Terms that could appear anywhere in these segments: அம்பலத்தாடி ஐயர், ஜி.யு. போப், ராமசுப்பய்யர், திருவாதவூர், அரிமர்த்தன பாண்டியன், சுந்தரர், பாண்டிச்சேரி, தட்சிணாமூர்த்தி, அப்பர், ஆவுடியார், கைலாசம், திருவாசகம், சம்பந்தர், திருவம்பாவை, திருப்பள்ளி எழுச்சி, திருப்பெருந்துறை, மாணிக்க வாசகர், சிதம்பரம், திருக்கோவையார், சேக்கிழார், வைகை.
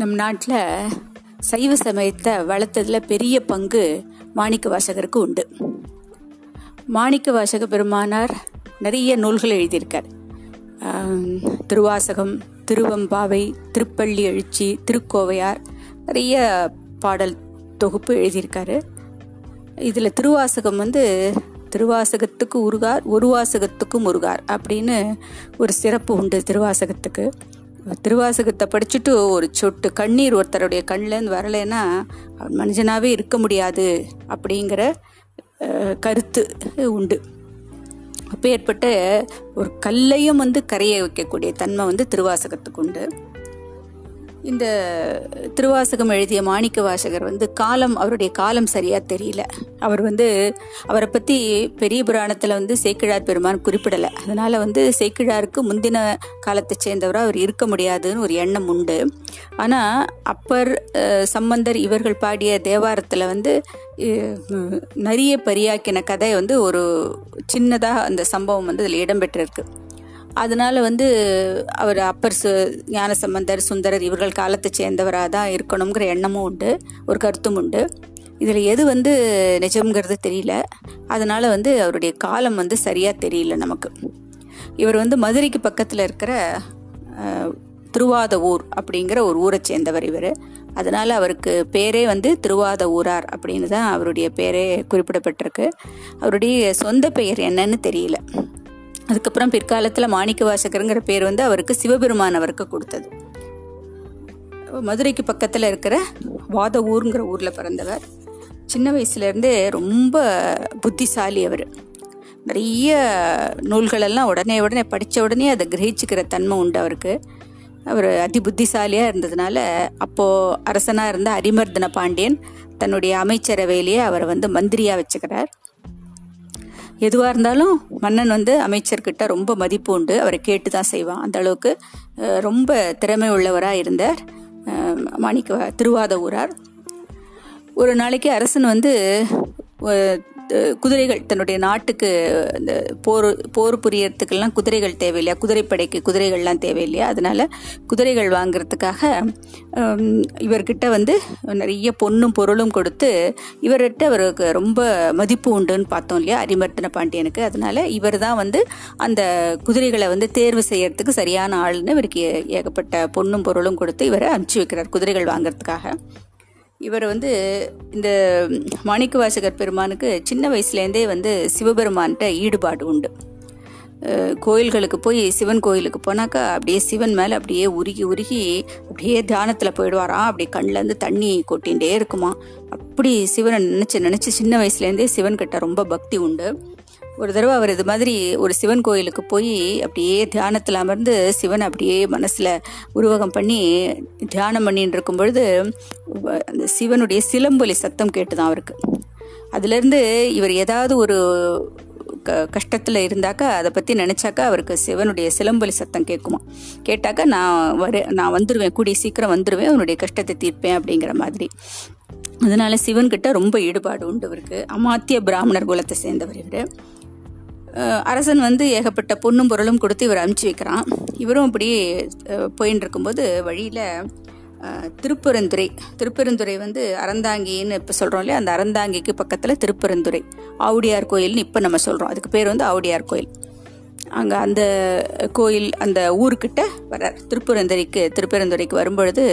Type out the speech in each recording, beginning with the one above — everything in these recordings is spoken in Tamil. நம் நாட்டில் சைவ சமயத்தை வளர்த்ததில் பெரிய பங்கு மாணிக்க வாசகருக்கு உண்டு. மாணிக்க வாசக பெருமானார் நிறைய நூல்கள் எழுதியிருக்கார். திருவாசகம், திருவம்பாவை, திருப்பள்ளி எழுச்சி, திருக்கோவையார் நிறைய பாடல் தொகுப்பு எழுதியிருக்காரு. இதில் திருவாசகம் திருவாசகத்துக்கு உருகார், ஒரு வாசகத்துக்கும் உருகார் அப்படின்னு ஒரு சிறப்பு உண்டு. திருவாசகத்துக்கு திருவாசகத்தை படிச்சுட்டு ஒரு சொட்டு கண்ணீர் ஒருத்தருடைய கண்ணிலேருந்து வரலைன்னா அவன் மனுஷனாகவே இருக்க முடியாது அப்படிங்கிற கருத்து உண்டு. அப்போ ஏற்பட்ட ஒரு கல்லையும் கரைய வைக்கக்கூடிய தன்மை திருவாசகத்துக்கு உண்டு. இந்த திருவாசகம் எழுதிய மாணிக்க வாசகர் காலம், அவருடைய காலம் சரியாக தெரியல. அவர் அவரை பற்றி பெரிய புராணத்தில் சேக்கிழார் பெருமான் குறிப்பிடலை. அதனால் சேக்கிழாருக்கு முந்தின காலத்தை சேர்ந்தவராக அவர் இருக்க முடியாதுன்னு ஒரு எண்ணம் உண்டு. ஆனால் அப்பர், சம்பந்தர் இவர்கள் பாடிய தேவாரத்தில் நிறைய பரியாக்கின கதை ஒரு சின்னதாக அந்த சம்பவம் அதில் இடம்பெற்றிருக்கு. அதனால் அவர் அப்பர், ஞான சம்பந்தர், சுந்தரர் இவர்கள் காலத்தை சேர்ந்தவராக தான் இருக்கணுங்கிற எண்ணமும் உண்டு, ஒரு கருத்தும் உண்டு. இதில் எது நிஜம்ங்கிறது தெரியல. அதனால் அவருடைய காலம் சரியாக தெரியல நமக்கு. இவர் மதுரைக்கு பக்கத்தில் இருக்கிற திருவாதவூர் அப்படிங்கிற ஒரு ஊரை சேர்ந்தவர் இவர். அதனால் அவருக்கு பேரே திருவாதவூரார் அப்படின்னு தான் அவருடைய பேரே குறிப்பிடப்பட்டிருக்கு. அவருடைய சொந்த பெயர் என்னன்னு தெரியல. அதுக்கப்புறம் பிற்காலத்தில் மாணிக்க வாசகருங்கிற பேர் அவருக்கு சிவபெருமான் அவருக்கு கொடுத்தது. மதுரைக்கு பக்கத்தில் இருக்கிற வாதவூருங்கிற ஊரில் பிறந்தவர். சின்ன வயசுலேருந்தே ரொம்ப புத்திசாலி அவர். நிறைய நூல்களெல்லாம் உடனே படித்த அதை கிரகிச்சுக்கிற தன்மை உண்டு அவருக்கு. அவர் அதி புத்திசாலியாக இருந்ததுனால அப்போது அரசனாக இருந்த அரிமர்த்தன பாண்டியன் தன்னுடைய அமைச்சரவையிலேயே அவரை மந்திரியாக வச்சுக்கிறார். எதுவாக இருந்தாலும் மன்னன் அமைச்சர்கிட்ட ரொம்ப மதிப்பு உண்டு, அவரை கேட்டு தான் செய்வான். அந்த அளவுக்கு ரொம்ப திறமை உள்ளவராக இருந்தார் மாணிக்க திருவாதவூரார். ஒரு நாளைக்கு அரசன் குதிரைகள், தன்னுடைய நாட்டுக்கு இந்த போர் புரியறதுக்கெல்லாம் குதிரைகள் தேவையில்லையா, குதிரைப்படைக்கு குதிரைகள்லாம் தேவையில்லையா, அதனால குதிரைகள் வாங்கிறதுக்காக இவர்கிட்ட நிறைய பொண்ணும் பொருளும் கொடுத்து இவர்கிட்ட அவருக்கு ரொம்ப மதிப்பு உண்டுன்னு பார்த்தோம் இல்லையா அரிமர்த்தன பாண்டியனுக்கு. அதனால இவர் தான் அந்த குதிரைகளை தேர்வு செய்யறதுக்கு சரியான ஆளுன்னு இவருக்கு ஏகப்பட்ட பொண்ணும் பொருளும் கொடுத்து இவரை அனுப்பிச்சி வைக்கிறார் குதிரைகள் வாங்கிறதுக்காக. இவர் இந்த மாணிக்க வாசகர் பெருமானுக்கு சின்ன வயசுலேருந்தே சிவபெருமான்கிட்ட ஈடுபாடு உண்டு. கோயில்களுக்கு போய், சிவன் கோயிலுக்கு போனாக்கா அப்படியே சிவன் மேலே அப்படியே உருகி அப்படியே தியானத்தில் போயிடுவாராம். அப்படியே கண்ணிலேருந்து தண்ணி கொட்டிகிட்டே இருக்குமா. அப்படி சிவனை நினச்சி சின்ன வயசுலேருந்தே சிவன்கிட்ட ரொம்ப பக்தி உண்டு. ஒரு தடவை அவர் இது மாதிரி ஒரு சிவன் கோயிலுக்கு போய் அப்படியே தியானத்தில் அமர்ந்து சிவன் அப்படியே மனசில் உருவகம் பண்ணி தியானம் பண்ணின்னு இருக்கும் பொழுது அந்த சிவனுடைய சிலம்பொலி சத்தம் கேட்டுதான் அவருக்கு. அதுலேருந்து இவர் ஏதாவது ஒரு கஷ்டத்தில் இருந்தாக்கா அதை பற்றி நினச்சாக்கா அவருக்கு சிவனுடைய சிலம்பொலி சத்தம் கேட்குமா. கேட்டாக்கா நான் வந்துடுவேன், கூடிய சீக்கிரம் வந்துடுவேன், அவனுடைய கஷ்டத்தை தீர்ப்பேன் அப்படிங்கிற மாதிரி. அதனால சிவன்கிட்ட ரொம்ப ஈடுபாடு உண்டு இவருக்கு. அமாத்திய பிராமணர் குலத்தை சேர்ந்தவர் இவர். அரசன் ஏகப்பட்ட பொண்ணும் பொருளும் கொடுத்து இவர் அனுப்பிச்சி வைக்கிறான். இவரும் அப்படி போயின்னு இருக்கும்போது வழியில் திருப்பெருந்துறை அறந்தாங்கின்னு இப்போ சொல்கிறோம் இல்லையா, அந்த அறந்தாங்கிக்கு பக்கத்தில் திருப்பெருந்துறை, ஆவுடியார் கோயில்னு இப்போ நம்ம சொல்கிறோம், அதுக்கு பேர் ஆவுடியார் கோயில். அங்கே அந்த கோயில் அந்த ஊர்கிட்ட வர்றார். திருப்பெருந்துறைக்கு வரும்பொழுது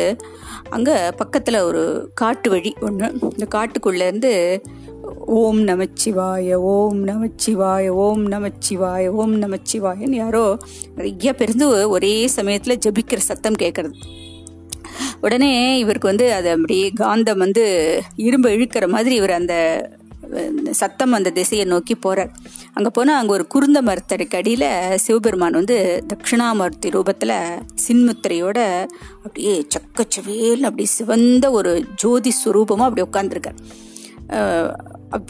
அங்கே பக்கத்தில் ஒரு காட்டு வழி ஒன்று. இந்த காட்டுக்குள்ளேருந்து ஓம் நமச்சிவாய, ஓம் நமச்சிவாய, ஓம் நமச்சிவாய, ஓம் நமச்சிவாயன்னு யாரோ நிறைய பேருந்து ஒரே சமயத்தில் ஜபிக்கிற சத்தம் கேட்குறது. உடனே இவருக்கு அது அப்படியே காந்தம் இரும்பு இழுக்கிற மாதிரி இவர் அந்த சத்தம் அந்த திசையை நோக்கி போகிறார். அங்கே போனால் அங்கே ஒரு குருந்த மரத்தடிக்கு அடியில் சிவபெருமான் தட்சிணாமூர்த்தி ரூபத்தில் சின்முத்திரையோட அப்படியே சக்கச்சவேல்னு அப்படி சிவந்த ஒரு ஜோதி ஸ்வரூபமாக அப்படி உட்காந்துருக்கார்.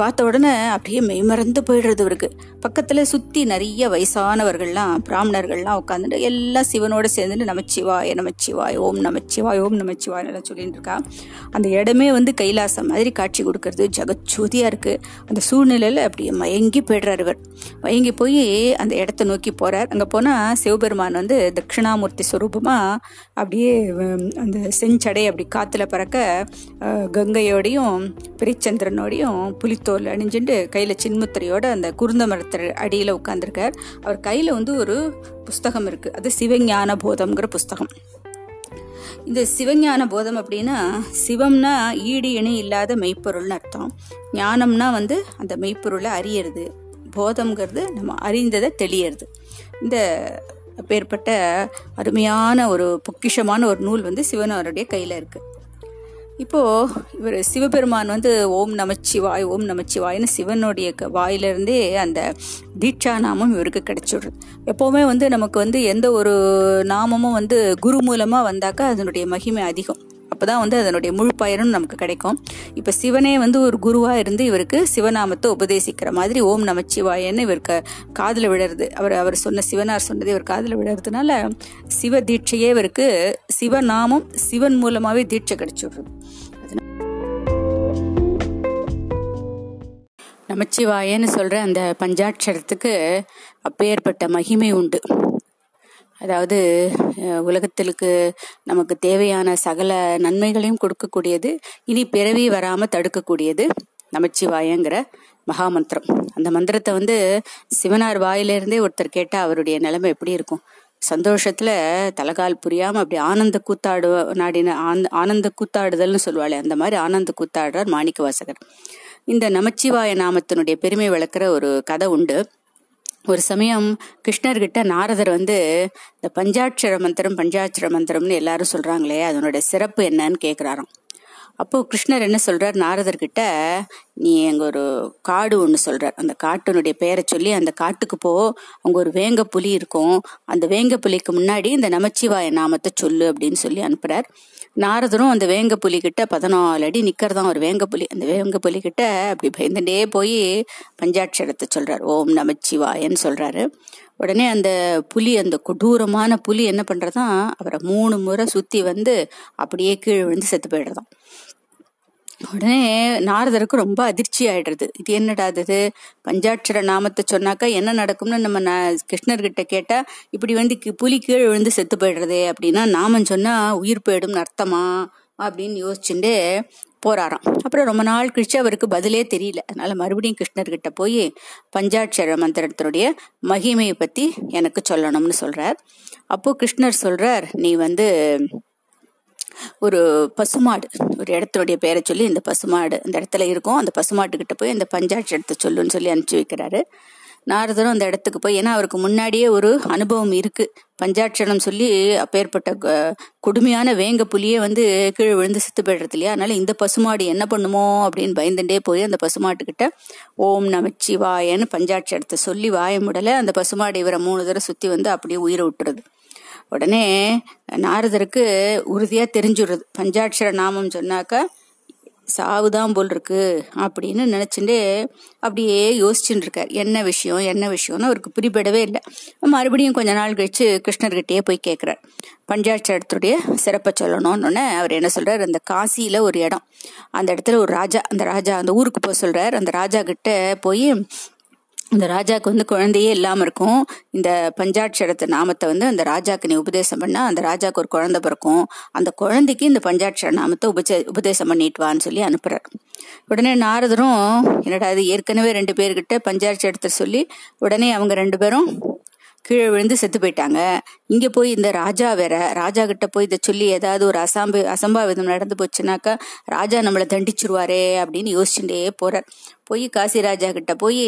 பார்த்த உடனே அப்படியே மெய்மறந்து போயிடுறது இவருக்கு. பக்கத்தில் சுற்றி நிறைய வயசானவர்கள்லாம் பிராமணர்கள்லாம் உட்காந்துட்டு எல்லாம் சிவனோட சேர்ந்துட்டு நமச்சிவாய நமச்சிவாய் ஓம் நமச்சிவாய் ஓம் நமச்சிவாய் எல்லாம் சொல்லிட்டு இருக்கா. அந்த இடமே வந்து கைலாசம் மாதிரி காட்சி கொடுக்கறது, ஜகச்சோதியாக இருக்குது. அந்த சூழ்நிலையில் அப்படியே மயங்கி போய்டுறார் இவர். மயங்கி போய் அந்த இடத்த நோக்கி போகிறார். அங்கே போனால் சிவபெருமான் வந்து தட்சிணாமூர்த்தி ஸ்வரூபமாக அப்படியே அந்த செஞ்சடை அப்படி காற்றுல பறக்க கங்கையோடையும் பிரிச்சந்திரனோடையும் புலித்தோல் அணிஞ்சுட்டு கையில் சின்முத்திரையோட அந்த குருந்த மரத்தர் அடியில் உட்கார்ந்துருக்கார். அவர் கையில் வந்து ஒரு புஸ்தகம் இருக்குது, அது சிவஞான போதம்ங்கிற புஸ்தகம். இந்த சிவஞான போதம் அப்படின்னா சிவம்னா ஈடு இணை இல்லாத மெய்ப்பொருள்னு அர்த்தம், ஞானம்னா வந்து அந்த மெய்ப்பொருளை அறியறது, போதம்ங்கிறது நம்ம அறிந்ததை தெளியறது. இந்த அப்பேற்பட்ட அருமையான ஒரு பொக்கிஷமான ஒரு நூல் வந்து சிவனாருடைய கையில் இருக்குது. இப்போது இவர் சிவபெருமான் வந்து ஓம் நமச்சிவாய் ஓம் நமச்சிவாய்னு சிவனுடைய வாயிலிருந்தே அந்த தீட்சா நாமம் இவருக்கு கிடைச்சிடுது. எப்போவுமே வந்து நமக்கு வந்து எந்த ஒரு நாமமும் வந்து குரு மூலமாக வந்தாக்கா அதனுடைய மகிமை அதிகம், அப்போ தான் வந்து அதனுடைய முழு பயனும் நமக்கு கிடைக்கும். இப்போ சிவனே வந்து ஒரு குருவாக இருந்து இவருக்கு சிவநாமத்தை உபதேசிக்கிற மாதிரி ஓம் நமச்சிவாயன்னு இவருக்கு காதில் விழறது, அவர் சொன்ன சிவனார் சொன்னது இவர் காதில் விழறதுனால சிவ தீட்சையே இவருக்கு சிவநாமம் சிவன் மூலமாகவே தீட்சை கிடைச்சிடுறது. நமச்சிவாயன்னு சொல்கிற அந்த பஞ்சாட்சரத்துக்கு அப்பேற்பட்ட மகிமை உண்டு. அதாவது உலகத்திற்கு நமக்கு தேவையான சகல நன்மைகளையும் கொடுக்கக்கூடியது, இனி பிறவி வராமல் தடுக்கக்கூடியது நமச்சிவாயங்கிற மகாமந்திரம். அந்த மந்திரத்தை வந்து சிவனார் வாயிலிருந்தே ஒருத்தர் கேட்டால் அவருடைய நிலைமை எப்படி இருக்கும்? சந்தோஷத்தில் தலைகால் புரியாமல் அப்படி ஆனந்த கூத்தாடுதல்னு சொல்லுவாளே, அந்த மாதிரி ஆனந்த கூத்தாடுறார் மாணிக்க வாசகர். இந்த நமச்சிவாய நாமத்தினுடைய பெருமை விளக்குற ஒரு கதை உண்டு. ஒரு சமயம் கிருஷ்ணர்கிட்ட நாரதர் வந்து இந்த பஞ்சாட்சர மந்திரம்னு எல்லாரும் சொல்கிறாங்களே அதனோட சிறப்பு என்னன்னு கேட்குறாராம். அப்போது கிருஷ்ணர் என்ன சொல்கிறார், நாரதர்கிட்ட நீ எங்கள் ஒரு காடு ஒன்று சொல்கிறார், அந்த காட்டினுடைய பேரை சொல்லி அந்த காட்டுக்கு போ, அங்கே ஒரு வேங்க புலி இருக்கும், அந்த வேங்க புலிக்கு முன்னாடி இந்த நமச்சிவாய நாமத்தை சொல்லு அப்படின்னு சொல்லி அனுப்புகிறார். நாரதரும் அந்த வேங்க புலிகிட்ட 14 அடி நிற்கிறதான் ஒரு வேங்க புலி, அந்த வேங்க புலிகிட்ட அப்படி பயந்துட்டே போய் பஞ்சாட்சரத்தை சொல்கிறார், ஓம் நமச்சிவாயன்னு சொல்கிறாரு. உடனே அந்த கொடூரமான புலி என்ன பண்ணுறதான் அவரை 3 முறை சுற்றி வந்து அப்படியே கீழே விழுந்து செத்து போயிடுறதான். உடனே நாரதருக்கு ரொம்ப அதிர்ச்சி ஆயிடுறது, இது என்னடாது பஞ்சாட்சர நாமத்தை சொன்னாக்கா என்ன நடக்கும்னு நம்ம கிருஷ்ணர்கிட்ட கேட்டால் இப்படி வந்து புலி கீழே விழுந்து செத்து போயிடுறதே, அப்படின்னா நாமம் சொன்னால் உயிர் போயிடும்னு அர்த்தமா அப்படின்னு யோசிச்சுட்டு போறாராம். அப்புறம் ரொம்ப நாள் கழிச்சு அவருக்கு பதிலே தெரியல, அதனால மறுபடியும் கிருஷ்ணர்கிட்ட போய் பஞ்சாட்சர மந்திரத்தினுடைய மகிமையை பற்றி எனக்கு சொல்லணும்னு சொல்கிறார். அப்போது கிருஷ்ணர் சொல்கிறார், நீ வந்து ஒரு பசுமாடு ஒரு இடத்தினுடைய பேரை சொல்லி இந்த பசுமாடு அந்த இடத்துல இருக்கும், அந்த பசுமாட்டுக்கிட்ட போய் அந்த பஞ்சாட்சரத்தை சொல்லுன்னு சொல்லி அனுப்பிச்சி வைக்கிறாரு. நாரதரும் அந்த இடத்துக்கு போய், ஏன்னா அவருக்கு முன்னாடியே ஒரு அனுபவம் இருக்குது, பஞ்சாட்சரம் சொல்லி அப்பேற்பட்ட கொடுமையான வேங்க புலியே வந்து கீழே விழுந்து செத்து போய்டுறது இல்லையா, அதனால் இந்த பசுமாடு என்ன பண்ணுமோ அப்படின்னு பயந்துட்டே போய் அந்த பசுமாட்டுக்கிட்ட ஓம் நமச்சிவாயன்னு பஞ்சாட்சரத்தை சொல்லி வாய முடலை அந்த பசுமாடு இவரை 3 தடவை சுற்றி வந்து அப்படியே உயிரை விட்டுறது. உடனே நாரதருக்கு உறுதியாக தெரிஞ்சுடுறது, பஞ்சாட்சர நாமம் சொன்னாக்கா சாவுதான் போல் இருக்கு அப்படின்னு நினச்சிட்டு அப்படியே யோசிச்சுட்டு இருக்கார், என்ன விஷயம்னு அவருக்கு புரிபடவே இல்லை. மறுபடியும் கொஞ்ச நாள் கழிச்சு கிருஷ்ணர்கிட்டயே போய் கேட்குறார், பஞ்சாட்சரத்துடைய சிறப்பை சொல்லணும்னு. அவர் என்ன சொல்கிறார், அந்த காசியில் ஒரு இடம், அந்த இடத்துல ஒரு ராஜா, அந்த ஊருக்கு போய் சொல்கிறார். அந்த ராஜா கிட்ட போய், இந்த ராஜாவுக்கு வந்து குழந்தையே இல்லாமல் இருக்கும், இந்த பஞ்சாட்சரத்து நாமத்தை வந்து அந்த ராஜாவுக்கு நீ உபதேசம் பண்ணால் அந்த ராஜாவுக்கு ஒரு குழந்தை பிறக்கும், அந்த குழந்தைக்கு இந்த பஞ்சாட்சர நாமத்தை உபதேசம் பண்ணிட்டு வான்னு சொல்லி அனுப்புகிறார். உடனே நாரதரும் என்னடா அது ஏற்கனவே 2 பேர்கிட்ட பஞ்சாட்சரத்தை சொல்லி உடனே அவங்க 2 பேரும் கீழே விழுந்து செத்து போயிட்டாங்க, இங்கே போய் இந்த ராஜா வேற, ராஜா கிட்ட போய் இதை சொல்லி ஏதாவது ஒரு அசம்பாவிதம் நடந்து போச்சுனாக்கா ராஜா நம்மளை தண்டிச்சிருவாரே அப்படின்னு யோசிச்சுட்டே போகிறார். போய் காசி ராஜா கிட்ட போய்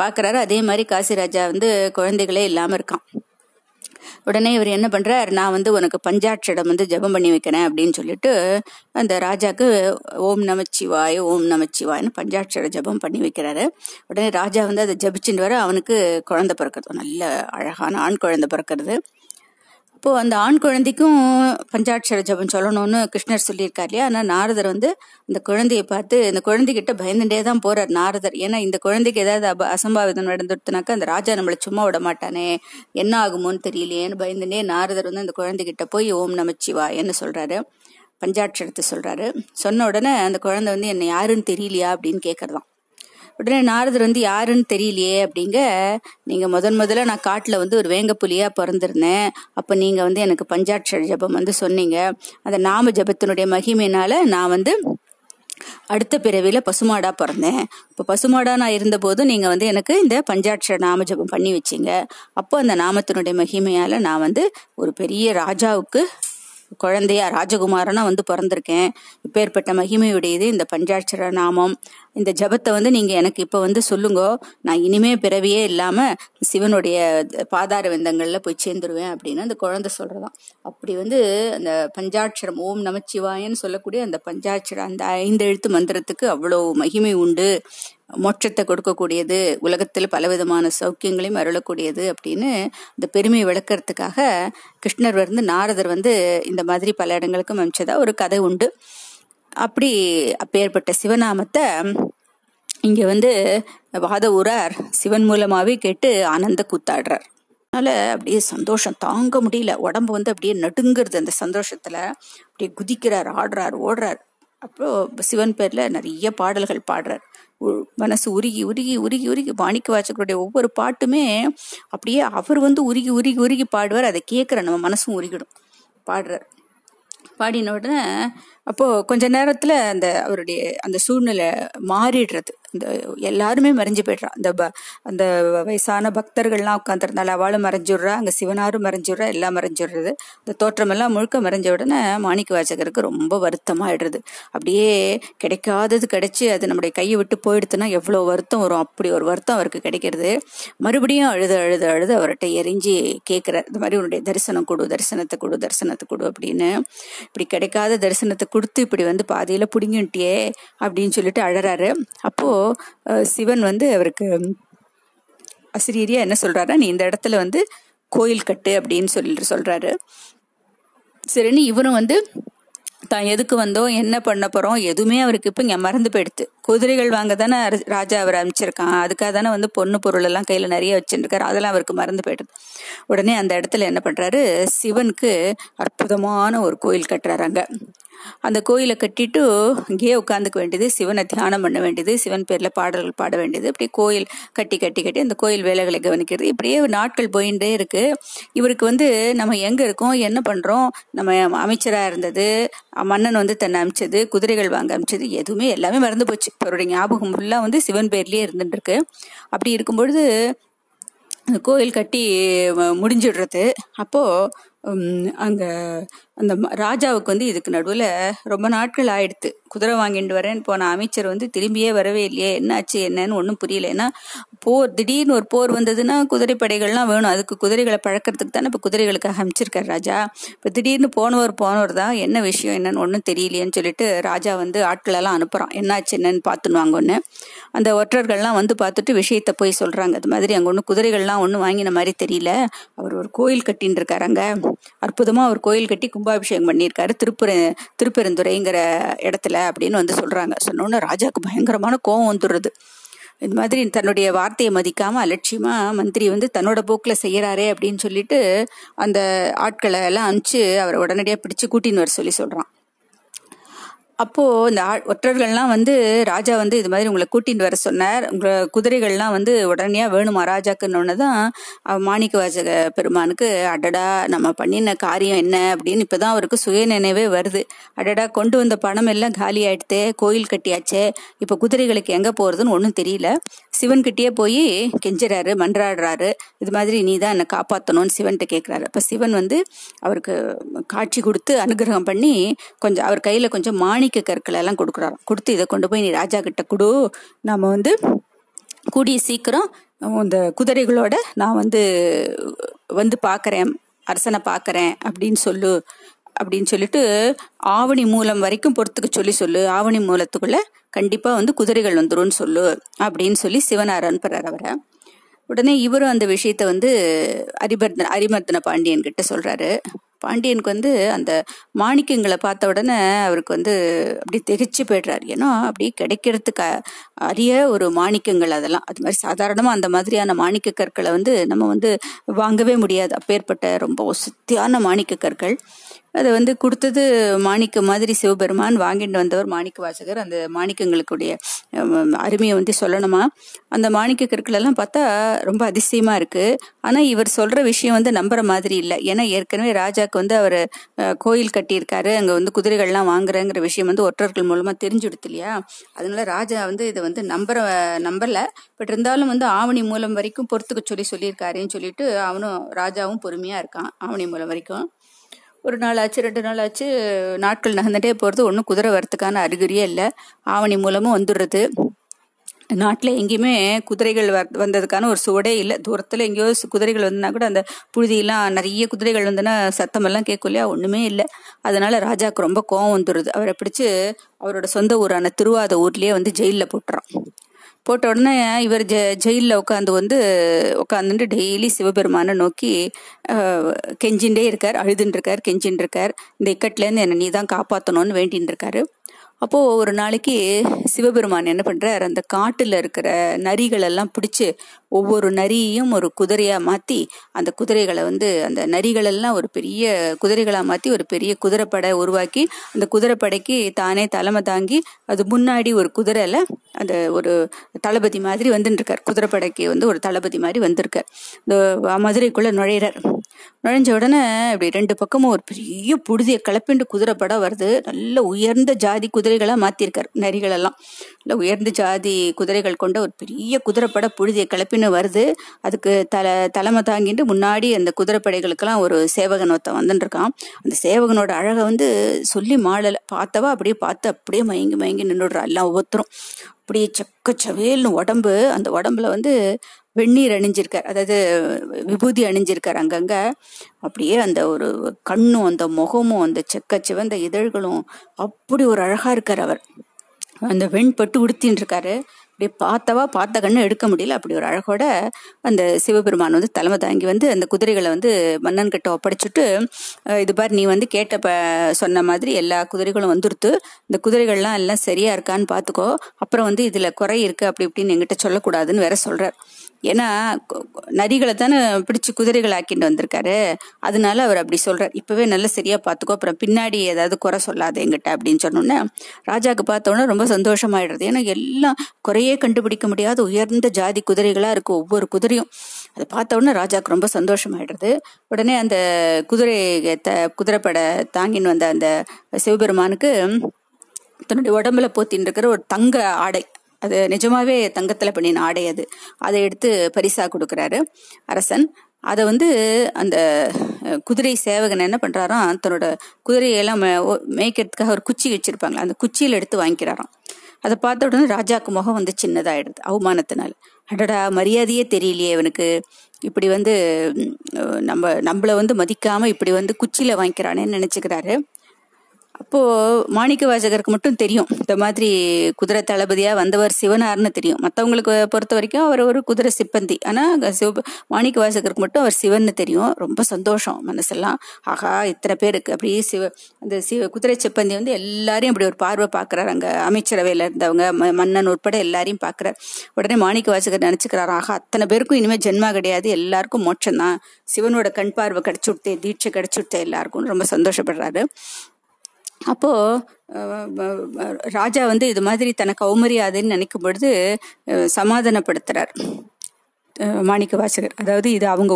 பார்க்குறாரு, அதே மாதிரி காசி ராஜா வந்து குழந்தைகளே இல்லாமல் இருக்கான். உடனே இவர் என்ன பண்ணுறார், நான் வந்து உனக்கு பஞ்சாட்சரம் வந்து ஜபம் பண்ணி வைக்கிறேன் அப்படின்னு சொல்லிட்டு அந்த ராஜாவுக்கு ஓம் நமச்சிவாய்னு பஞ்சாட்சர ஜபம் பண்ணி வைக்கிறாரு. உடனே ராஜா வந்து அதை ஜபிச்சுட்டு வர அவனுக்கு குழந்தை பிறக்கிறது, நல்ல அழகான ஆண் குழந்தை பிறக்கிறது. அப்போ அந்த ஆண் குழந்தைக்கும் பஞ்சாட்சர ஜபம் சொல்லணும்னு கிருஷ்ணர் சொல்லியிருக்காரு இல்லையா. ஆனா நாரதர் வந்து அந்த குழந்தைய பார்த்து அந்த குழந்தைகிட்ட பயந்துட்டே தான் போறார் நாரதர். ஏன்னா இந்த குழந்தைக்கு ஏதாவது அசம்பாவிதம் நடந்துடுத்துனாக்கா அந்த ராஜா நம்மளை சும்மா விட மாட்டானே, என்ன ஆகுமோன்னு தெரியலையேன்னு பயந்துட்டே நாரதர் வந்து அந்த குழந்தைகிட்ட போய் ஓம் நமச்சிவாயன்னு சொல்றாரு, பஞ்சாட்சரத்தை சொல்றாரு. சொன்ன உடனே அந்த குழந்தை வந்து என்ன யாருன்னு தெரியலையா அப்படின்னு கேட்கறதான். உடனே நாரதர் வந்து யாருன்னு தெரியலையே அப்படிங்க, நீங்க முதல்ல நான் காட்டுல வந்து ஒரு வேங்க புலியா பிறந்திருந்தேன், அப்ப நீங்க வந்து எனக்கு பஞ்சாட்சர ஜபம் வந்து சொன்னீங்க, அந்த நாம ஜபத்தினுடைய மகிமையினால நான் வந்து அடுத்த பிறவில பசுமாடா பிறந்தேன், இப்ப பசுமாடா நான் இருந்த போது நீங்க வந்து எனக்கு இந்த பஞ்சாட்சர நாம ஜபம் பண்ணி வச்சீங்க, அப்போ அந்த நாமத்தினுடைய மகிமையால நான் வந்து ஒரு பெரிய ராஜாவுக்கு குழந்தையா ராஜகுமாரனா வந்து பிறந்திருக்கேன், இப்பேற்பட்ட மகிமையுடையது இந்த பஞ்சாட்சர நாமம், இந்த ஜபத்தை வந்து நீங்க எனக்கு இப்ப வந்து சொல்லுங்க, நான் இனிமே பிறவியே இல்லாம சிவனுடைய பாதார விந்தங்கள்ல போய் சேர்ந்துருவேன் அப்படின்னு அந்த குழந்தை சொல்றதான். அப்படி வந்து அந்த பஞ்சாட்சரம் ஓம் நமச்சிவாயன்னு சொல்லக்கூடிய அந்த பஞ்சாட்சரம் அந்த 5 எழுத்து மந்திரத்துக்கு அவ்வளோ மகிமை உண்டு, மோட்சத்தை கொடுக்கக்கூடியது, உலகத்தில் பலவிதமான சௌக்கியங்களையும் அருளக்கூடியது அப்படின்னு இந்த பெருமையை விளக்கிறதுக்காக கிருஷ்ணர் வந்து நாரதர் வந்து இந்த மாதிரி பல இடங்களுக்கும் அமைச்சதா ஒரு கதை உண்டு. அப்படி அப்பேற்பட்ட சிவநாமத்தை இங்க வந்து வாதவூரார் சிவன் மூலமாவே கேட்டு ஆனந்த கூத்தாடுறார். அதனால அப்படியே சந்தோஷம் தாங்க முடியல, உடம்பு வந்து அப்படியே நடுங்கிறது அந்த சந்தோஷத்துல, அப்படியே குதிக்கிறார், ஆடுறார், ஓடுறார். அப்புறம் சிவன் பேர்ல நிறைய பாடல்கள் பாடுறார், மனசு உருகி உருகி உருகி உருகி. மாணிக்க வாசகருடைய ஒவ்வொரு பாட்டுமே அப்படியே அவர் வந்து உருகி உருகி உருகி பாடுவார், அதை கேட்குற நம்ம மனசும் உருகிடும். பாடுறார், பாடின உடனே அப்போ கொஞ்ச நேரத்துல அந்த அவருடைய அந்த சூழ்நிலை மாறிடுறது, இந்த எல்லாருமே மறைஞ்சு போயிடுறா, அந்த வயசான பக்தர்கள்லாம் உட்காந்துருந்தால அவளும் மறைஞ்சிடுறா, அங்க சிவனாரும் மறைஞ்சிடுறா, எல்லாம் மறைஞ்சிடுறது, இந்த தோற்றம் எல்லாம் முழுக்க மறைஞ்ச உடனே மாணிக்க வாசகருக்கு ரொம்ப வருத்தமாயிடுறது. அப்படியே கிடைக்காதது கிடைச்சி அது நம்முடைய கையை விட்டு போயிடுதுன்னா எவ்வளோ வருத்தம் வரும், அப்படி ஒரு வருத்தம் அவருக்கு கிடைக்கிறது. மறுபடியும் அழுது அழுது அழுது அவர்கிட்ட எரிஞ்சு கேட்குற, இந்த மாதிரி உன்னுடைய தரிசனம் கொடு, தரிசனத்தை கொடு, தரிசனத்தை கொடு அப்படின்னு. இப்படி கிடைக்காத தரிசனத்தை கொடுத்து இப்படி வந்து பாதையில புடுங்கிட்டியே அப்படின்னு சொல்லிட்டு அழறாரு. அப்போ சிவன் வந்து அவருக்கு அசிரீரியா என்ன சொல்றாரு, நீ இந்த இடத்துல வந்து கோயில் கட்டு அப்படின்னு சொல்லிட்டு சொல்றாரு. சரின்னு இவரும் வந்து தான் எதுக்கு வந்தோம், என்ன பண்ண போறோம், எதுவுமே அவருக்கு இப்ப இங்க மறந்து போயிடுத்து. குதிரைகள் வாங்க தானே ராஜா அவர் அனுப்பிச்சிருக்கான், அதுக்காக தானே வந்து பொண்ணு பொருள் எல்லாம் கையில நிறைய வச்சுருக்காரு, அதெல்லாம் அவருக்கு மறந்து போயிடுது. உடனே அந்த இடத்துல என்ன பண்றாரு, சிவனுக்கு அற்புதமான ஒரு கோயில் கட்டுறாங்க. அந்த கோயிலை கட்டிட்டு இங்கேயே உட்காந்துக்க வேண்டியது, சிவனை தியானம் பண்ண வேண்டியது, சிவன் பேர்ல பாடல்கள் பாட வேண்டியது, இப்படி கோயில் கட்டி கட்டி கட்டி அந்த கோயில் வேலைகளை கவனிக்கிறது. இப்படியே நாட்கள் போயிட்டே இருக்கு. இவருக்கு வந்து நம்ம எங்க இருக்கோம், என்ன பண்றோம், நம்ம அமைச்சரா இருந்தது, மன்னன் வந்து தன்னை அமிச்சது, குதிரைகள் வாங்க அமிச்சது, எதுவுமே எல்லாமே மறந்து போச்சு. அவருடைய ஞாபகம் ஃபுல்லா வந்து சிவன் பேர்லயே இருந்துட்டு இருக்கு. அப்படி இருக்கும்பொழுது கோயில் கட்டி முடிஞ்சிடுறது. அப்போ அங்க அந்த ராஜாவுக்கு வந்து இதுக்கு நடுவுல ரொம்ப நாட்கள் ஆயிடுத்து. குதிரை வாங்கிட்டு வரேன்னு போன அமைச்சர் வந்து திரும்பியே வரவே இல்லையே, என்னாச்சு என்னன்னு ஒன்றும் புரியல. ஏன்னா போர், திடீர்னு ஒரு போர் வந்ததுன்னா குதிரை படைகள்லாம் வேணும், அதுக்கு குதிரைகளை பழக்கிறதுக்கு தானே இப்போ குதிரைகளுக்காக அமைச்சிருக்காரு ராஜா. இப்போ திடீர்னு போனவர் தான், என்ன விஷயம் என்னன்னு ஒன்றும் தெரியலையேன்னு சொல்லிட்டு ராஜா வந்து ஆட்களெல்லாம் அனுப்புறான், என்னாச்சு என்னன்னு பார்த்துன்னு வாங்கன்னு. அந்த ஒற்றர்கள்லாம் வந்து பார்த்துட்டு விஷயத்த போய் சொல்றாங்க, அது மாதிரி அங்கே ஒன்றும் குதிரைகள்லாம் ஒன்றும் வாங்கின மாதிரி தெரியல, அவர் ஒரு கோயில் கட்டின்னு இருக்காராங்க, அற்புதமா ஒரு கோயில் கட்டி கும்பாபிஷேகம் பண்ணியிருக்காரு திருப்பெருந்துறைங்கிற இடத்துல அப்படின்னு வந்து சொல்றாங்க. சொன்னோன்னு ராஜாவுக்கு பயங்கரமான கோபம் வந்துடுறது. இந்த மாதிரி தன்னுடைய வார்த்தையை மதிக்காம அலட்சியமா மந்திரி வந்து தன்னோட போக்குல செய்யறாரே அப்படின்னு சொல்லிட்டு அந்த ஆட்களை எல்லாம் அனுப்பிச்சு அவரை உடனடியா பிடிச்சு கூட்டின்னு வர சொல்லி சொல்றான். அப்போ இந்த ஒற்றர்கள்லாம் வந்து ராஜா வந்து இது மாதிரி உங்களை கூட்டிட்டு வர சொன்னார், உங்களை குதிரைகள்லாம் வந்து உடனே வேணுமா ராஜாக்குன்னு தான் மாணிக்க வாசக பெருமானுக்கு அடடா நம்ம பண்ணின காரியம் என்ன அப்படின்னு இப்பதான் அவருக்கு சுய நினைவே வருது. அடடா கொண்டு வந்த பணம் எல்லாம் காலி ஆயிடுத்தே, கோயில் கட்டியாச்சே, இப்போ குதிரைகளுக்கு எங்க போறதுன்னு ஒன்றும் தெரியல. சிவன்கிட்டயே போய் கெஞ்சுறாரு, மன்றாடுறாரு, இது மாதிரி நீ தான் என்னை காப்பாற்றணும்னு சிவன்கிட்ட கேட்குறாரு. அப்போ சிவன் வந்து அவருக்கு காட்சி கொடுத்து அனுகிரகம் பண்ணி கொஞ்சம் அவர் கையில் கொஞ்சம் மாணிக்க கற்களை எல்லாம் கொடுக்குறாரு. கொடுத்து இதை கொண்டு போய் நீ ராஜா கிட்ட கொடு, நாம் வந்து கூடிய சீக்கிரம் இந்த குதிரைகளோட நான் வந்து வந்து பார்க்குறேன், அரசனை பார்க்குறேன் அப்படின்னு சொல்லு அப்படின்னு சொல்லிட்டு ஆவணி மூலம் வரைக்கும் பொறுத்துக்கு சொல்லு, ஆவணி மூலத்துக்குள்ள கண்டிப்பா வந்து குதிரைகள் வந்துரும்னு சொல்லு அப்படின்னு சொல்லி சிவனார் அனுப்புறார் அவரை. உடனே இவரும் அந்த விஷயத்த வந்து அரிமர்த்தன பாண்டியன் கிட்ட சொல்றாரு. பாண்டியனுக்கு வந்து அந்த மாணிக்கங்களை பார்த்த உடனே அவருக்கு வந்து அப்படி திகைச்சு போயிடுறாரு. ஏன்னா அப்படி கிடைக்கிறதுக்கு அரிய ஒரு மாணிக்கங்கள் அதெல்லாம். அது மாதிரி சாதாரணமாக அந்த மாதிரியான மாணிக்க கற்களை வந்து நம்ம வந்து வாங்கவே முடியாது. அப்பேற்பட்ட ரொம்ப ஒசத்தியான மாணிக்க கற்கள் அதை வந்து கொடுத்தது மாணிக்க மாதிரி சிவபெருமான், வாங்கிட்டு வந்தவர் மாணிக்க வாசகர். அந்த மாணிக்கங்களுக்குடைய அருமையை வந்து சொல்லணுமா? அந்த மாணிக்க கற்கள் எல்லாம் பார்த்தா ரொம்ப அதிசயமா இருக்கு. ஆனா இவர் சொல்ற விஷயம் வந்து நம்புற மாதிரி இல்லை. ஏன்னா ஏற்கனவே ராஜாக்கு வந்து அவர் கோயில் கட்டியிருக்காரு, அங்க வந்து குதிரைகள்லாம் வாங்குறங்கிற விஷயம் வந்து ஒற்றர்கள் மூலமா தெரிஞ்சுடுது இல்லையா? அதனால ராஜா வந்து இதை வந்து நம்பல. பட் இருந்தாலும் வந்து ஆவணி மூலம் வரைக்கும் பொறுத்துக்க சொல்லியிருக்காருன்னு சொல்லிட்டு அவனும் ராஜாவும் பொறுமையா இருக்கான் ஆவணி மூலம் வரைக்கும். ஒரு நாள் ஆச்சு, ரெண்டு நாள் ஆச்சு, நாட்கள் நகர்ந்துட்டே போகிறது. ஒன்றும் குதிரை வரத்துக்கான அறிகுறியே இல்லை. ஆவணி மூலமும் வந்துடுறது. நாட்டில் எங்கேயுமே குதிரைகள் வந்ததுக்கான ஒரு சுவடே இல்லை. தூரத்தில் எங்கேயோ குதிரைகள் வந்துன்னா கூட அந்த புழுதியெல்லாம் நிறைய குதிரைகள் வந்துன்னா சத்தமெல்லாம் கேட்கும் இல்லையா? ஒன்றுமே இல்லை. அதனால ராஜாவுக்கு ரொம்ப கோவம் வந்துடுது. அவரை பிடிச்சி அவரோட சொந்த ஊரான திருவாதவூர்லேயே வந்து ஜெயிலில் போட்டுறான். போட்ட உடனே இவர் ஜெயிலில் உட்காந்துட்டு டெய்லி சிவபெருமானை நோக்கி கெஞ்சின்ண்டே இருக்கார், அழுதுன்ட்ருக்கார், கெஞ்சின்ட்ருக்கார். இந்த இக்கட்லேருந்து என்னை நீ தான் காப்பாற்றணும்னு வேண்டின்னு இருக்காரு. அப்போது ஒரு நாளைக்கு சிவபெருமான் என்ன பண்ணுறார், அந்த காட்டில் இருக்கிற நரிகளெல்லாம் பிடிச்சி ஒவ்வொரு நரியையும் ஒரு குதிரையாக மாற்றி அந்த குதிரைகளை வந்து அந்த நரிகளெல்லாம் ஒரு பெரிய குதிரைகளாக மாற்றி ஒரு பெரிய குதிரைப்படை உருவாக்கி அந்த குதிரைப்படைக்கு தானே தலைமை தாங்கி அது முன்னாடி ஒரு குதிரையில் அந்த ஒரு தளபதி மாதிரி வந்துட்டுருக்கார். குதிரைப்படைக்கு வந்து ஒரு தளபதி மாதிரி வந்திருக்கார். இந்த மதுரைக்குள்ளே நுழையிறார். நுழைஞ்ச உடனே இப்படி ரெண்டு பக்கமும் ஒரு பெரிய புழுதியை கிளப்பிண்டு குதிரைப்படம் வருது. நல்ல உயர்ந்த ஜாதி குதிரைகளாக மாற்றிருக்கார். நரிகளெல்லாம் இல்லை, உயர்ந்த ஜாதி குதிரைகள் கொண்ட ஒரு பெரிய குதிரைப்பட புழுதியை கிளப்பின்னு வருது. அதுக்கு தலைமை தாங்கிட்டு முன்னாடி அந்த குதிரைப்படைகளுக்கெல்லாம் ஒரு சேவகன் ஒருத்தன் வந்துட்டுருக்கான். அந்த சேவகனோட அழகை வந்து சொல்லி மாளலை. பார்த்தவா அப்படியே பார்த்து அப்படியே மயங்கி நின்றுடுறா. எல்லாம் ஒவ்வொருத்தரும் அப்படியே சக்கச்சவேல்னு உடம்பு, அந்த உடம்புல வந்து வெந்நீர் அணிஞ்சிருக்கார், அதாவது விபூதி அணிஞ்சிருக்கார் அங்கங்க. அப்படியே அந்த ஒரு கண்ணும் அந்த முகமும் அந்த செக்கச்சிவந்த இதழ்களும் அப்படி ஒரு அழகா இருக்கார் அவர். அந்த வெண்பட்டு உடுத்தின்னு இருக்காரு. அப்படியே பார்த்த கண்ணு எடுக்க முடியல. அப்படி ஒரு அழகோட அந்த சிவபெருமான் வந்து தலைமை தாங்கி வந்து அந்த குதிரைகளை வந்து மன்னன் கிட்ட ஒப்படைச்சிட்டு, இது பார், நீ வந்து கேட்டப்ப சொன்ன மாதிரி எல்லா குதிரைகளும் வந்துடுத்து, இந்த குதிரைகள்லாம் எல்லாம் சரியா இருக்கான்னு பார்த்துக்கோ, அப்புறம் வந்து இதுல குறை இருக்கு அப்படி இப்படின்னு என்கிட்ட சொல்லக்கூடாதுன்னு வேற சொல்றார். ஏன்னா நரிகளை தானே பிடிச்சி குதிரைகள் ஆக்கிட்டு வந்திருக்காரு, அதனால அவர் அப்படி சொல்றார். இப்பவே நல்லா சரியா பார்த்துக்கோ, அப்புறம் பின்னாடி ஏதாவது குறை சொல்லாது எங்கிட்ட அப்படின்னு சொன்னோன்னே ராஜாவுக்கு பார்த்தோன்னா ரொம்ப சந்தோஷமாயிடுறது. ஏன்னா எல்லாம் குறையே கண்டுபிடிக்க முடியாத உயர்ந்த ஜாதி குதிரைகளா இருக்கு ஒவ்வொரு குதிரையும். அதை பார்த்த உடனே ராஜாவுக்கு ரொம்ப சந்தோஷமாயிடுறது. உடனே அந்த குதிரைப்பட தாங்கின்னு வந்த அந்த சிவபெருமானுக்கு தன்னுடைய உடம்புல போத்தின்னு இருக்கிற ஒரு தங்க ஆடை, அது நிஜமாவே தங்கத்தில் பண்ணின ஆடை, அது அதை எடுத்து பரிசா கொடுக்குறாரு அரசன். அதை வந்து அந்த குதிரை சேவகன் என்ன பண்ணுறாராம், தன்னோட குதிரையெல்லாம் மேய்க்கிறதுக்காக ஒரு குச்சி வச்சுருப்பாங்களா, அந்த குச்சியில் எடுத்து வாங்கிக்கிறாராம். அதை பார்த்த உடனே ராஜாவுக்கு முகம் வந்து சின்னதாகிடுது அவமானத்தினால. அடடா, மரியாதையே தெரியலையே இவனுக்கு, இப்படி வந்து நம்மளை வந்து மதிக்காமல் இப்படி வந்து குச்சியில் வாங்கிக்கிறானேன்னு நினச்சிக்கிறாரு. அப்போ மாணிக்க வாசகருக்கு மட்டும் தெரியும் இந்த மாதிரி குதிரை தளபதியா வந்தவர் சிவனார்னு தெரியும். மற்றவங்களுக்கு பொறுத்த வரைக்கும் அவர் ஒரு குதிரை சிப்பந்தி. ஆனா மாணிக்க வாசகருக்கு மட்டும் அவர் சிவன்னு தெரியும். ரொம்ப சந்தோஷம் மனசெல்லாம். ஆகா, இத்தனை பேருக்கு அப்படியே குதிரை சிப்பந்தி வந்து எல்லாரையும் அப்படி ஒரு பார்வை பாக்குறாரு. அங்க அமைச்சரவையில இருந்தவங்க மன்னன் உட்பட எல்லாரையும் பாக்குறாரு. உடனே மாணிக்க வாசகர் நினைச்சுக்கிறாரு, ஆகா அத்தனை பேருக்கும் இனிமேல் ஜென்மா கிடையாது, எல்லாருக்கும் மோட்சம் தான், சிவனோட கண் பார்வை கிடைச்சுடுத்தே, தீட்சை கிடைச்சுடுத்தே எல்லாருக்கும் ரொம்ப சந்தோஷப்படுறாரு. அப்போ ராஜா வந்து இது மாதிரி தனக்கு அவமரியாதைன்னு நினைக்கும் பொழுது சமாதானப்படுத்துறார் மாணிக்க வாசகர். அதாவது இது அவங்க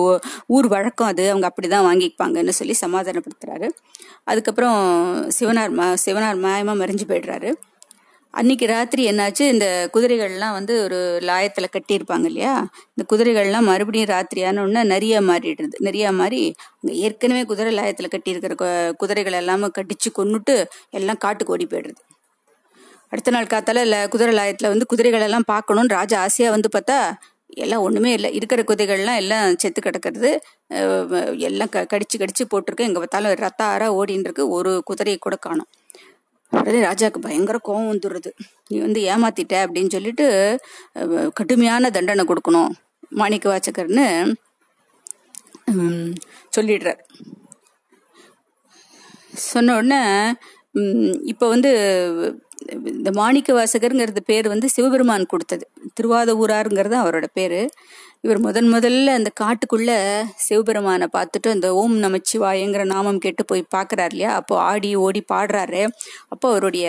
ஊர் வழக்கம், அது அவங்க அப்படிதான் வாங்கிப்பாங்கன்னு சொல்லி சமாதானப்படுத்துறாரு. அதுக்கப்புறம் சிவனார் மாயமா மறைஞ்சு போயிடுறாரு. அன்னைக்கு ராத்திரி என்னாச்சு, இந்த குதிரைகள்லாம் வந்து ஒரு லாயத்துல கட்டியிருப்பாங்க இல்லையா, இந்த குதிரைகள்லாம் மறுபடியும் ராத்திரியான ஒன்னா நிறையா மாறி அங்கே ஏற்கனவே குதிரை லாயத்துல கட்டியிருக்கிற குதிரைகள் எல்லாமே கட்டிச்சு கொண்டுட்டு எல்லாம் காட்டுக்கு ஓடி போயிடுறது. அடுத்த நாள் காத்தால குதிரை லாயத்துல வந்து குதிரைகள் எல்லாம் பார்க்கணும்னு ராஜா ஆசையா வந்து பார்த்தா எல்லாம் ஒன்றுமே இல்லை. இருக்கிற குதிரைகள்லாம் எல்லாம் செத்து கிடக்கிறது, எல்லாம் கடிச்சு போட்டிருக்கு. எங்கே பார்த்தாலும் ரத்த ஆறா ஓடின்னு இருக்கு, ஒரு குதிரையை கூட காணோம். உடனே ராஜாவுக்கு பயங்கர கோபம் வந்துடுறது. நீ வந்து ஏமாத்திட்ட அப்படின்னு சொல்லிட்டு கடுமையான தண்டனை கொடுக்கணும், மாணிக்க வாசகர்னு சொல்லிடுறார். சொன்ன உடனே இப்போ இந்த மாணிக்க வாசகருங்கிறது பேர் சிவபெருமான் கொடுத்தது. திருவாதவூராருங்கிறது அவரோட பேர். இவர் முதல்ல அந்த காட்டுக்குள்ள சிவபெருமானை பார்த்துட்டு அந்த ஓம் நமச்சிவாயங்கிற நாமம் கேட்டு போய் பார்க்குறார் இல்லையா, அப்போ ஆடி ஓடி பாடுறாரு. அப்போ அவருடைய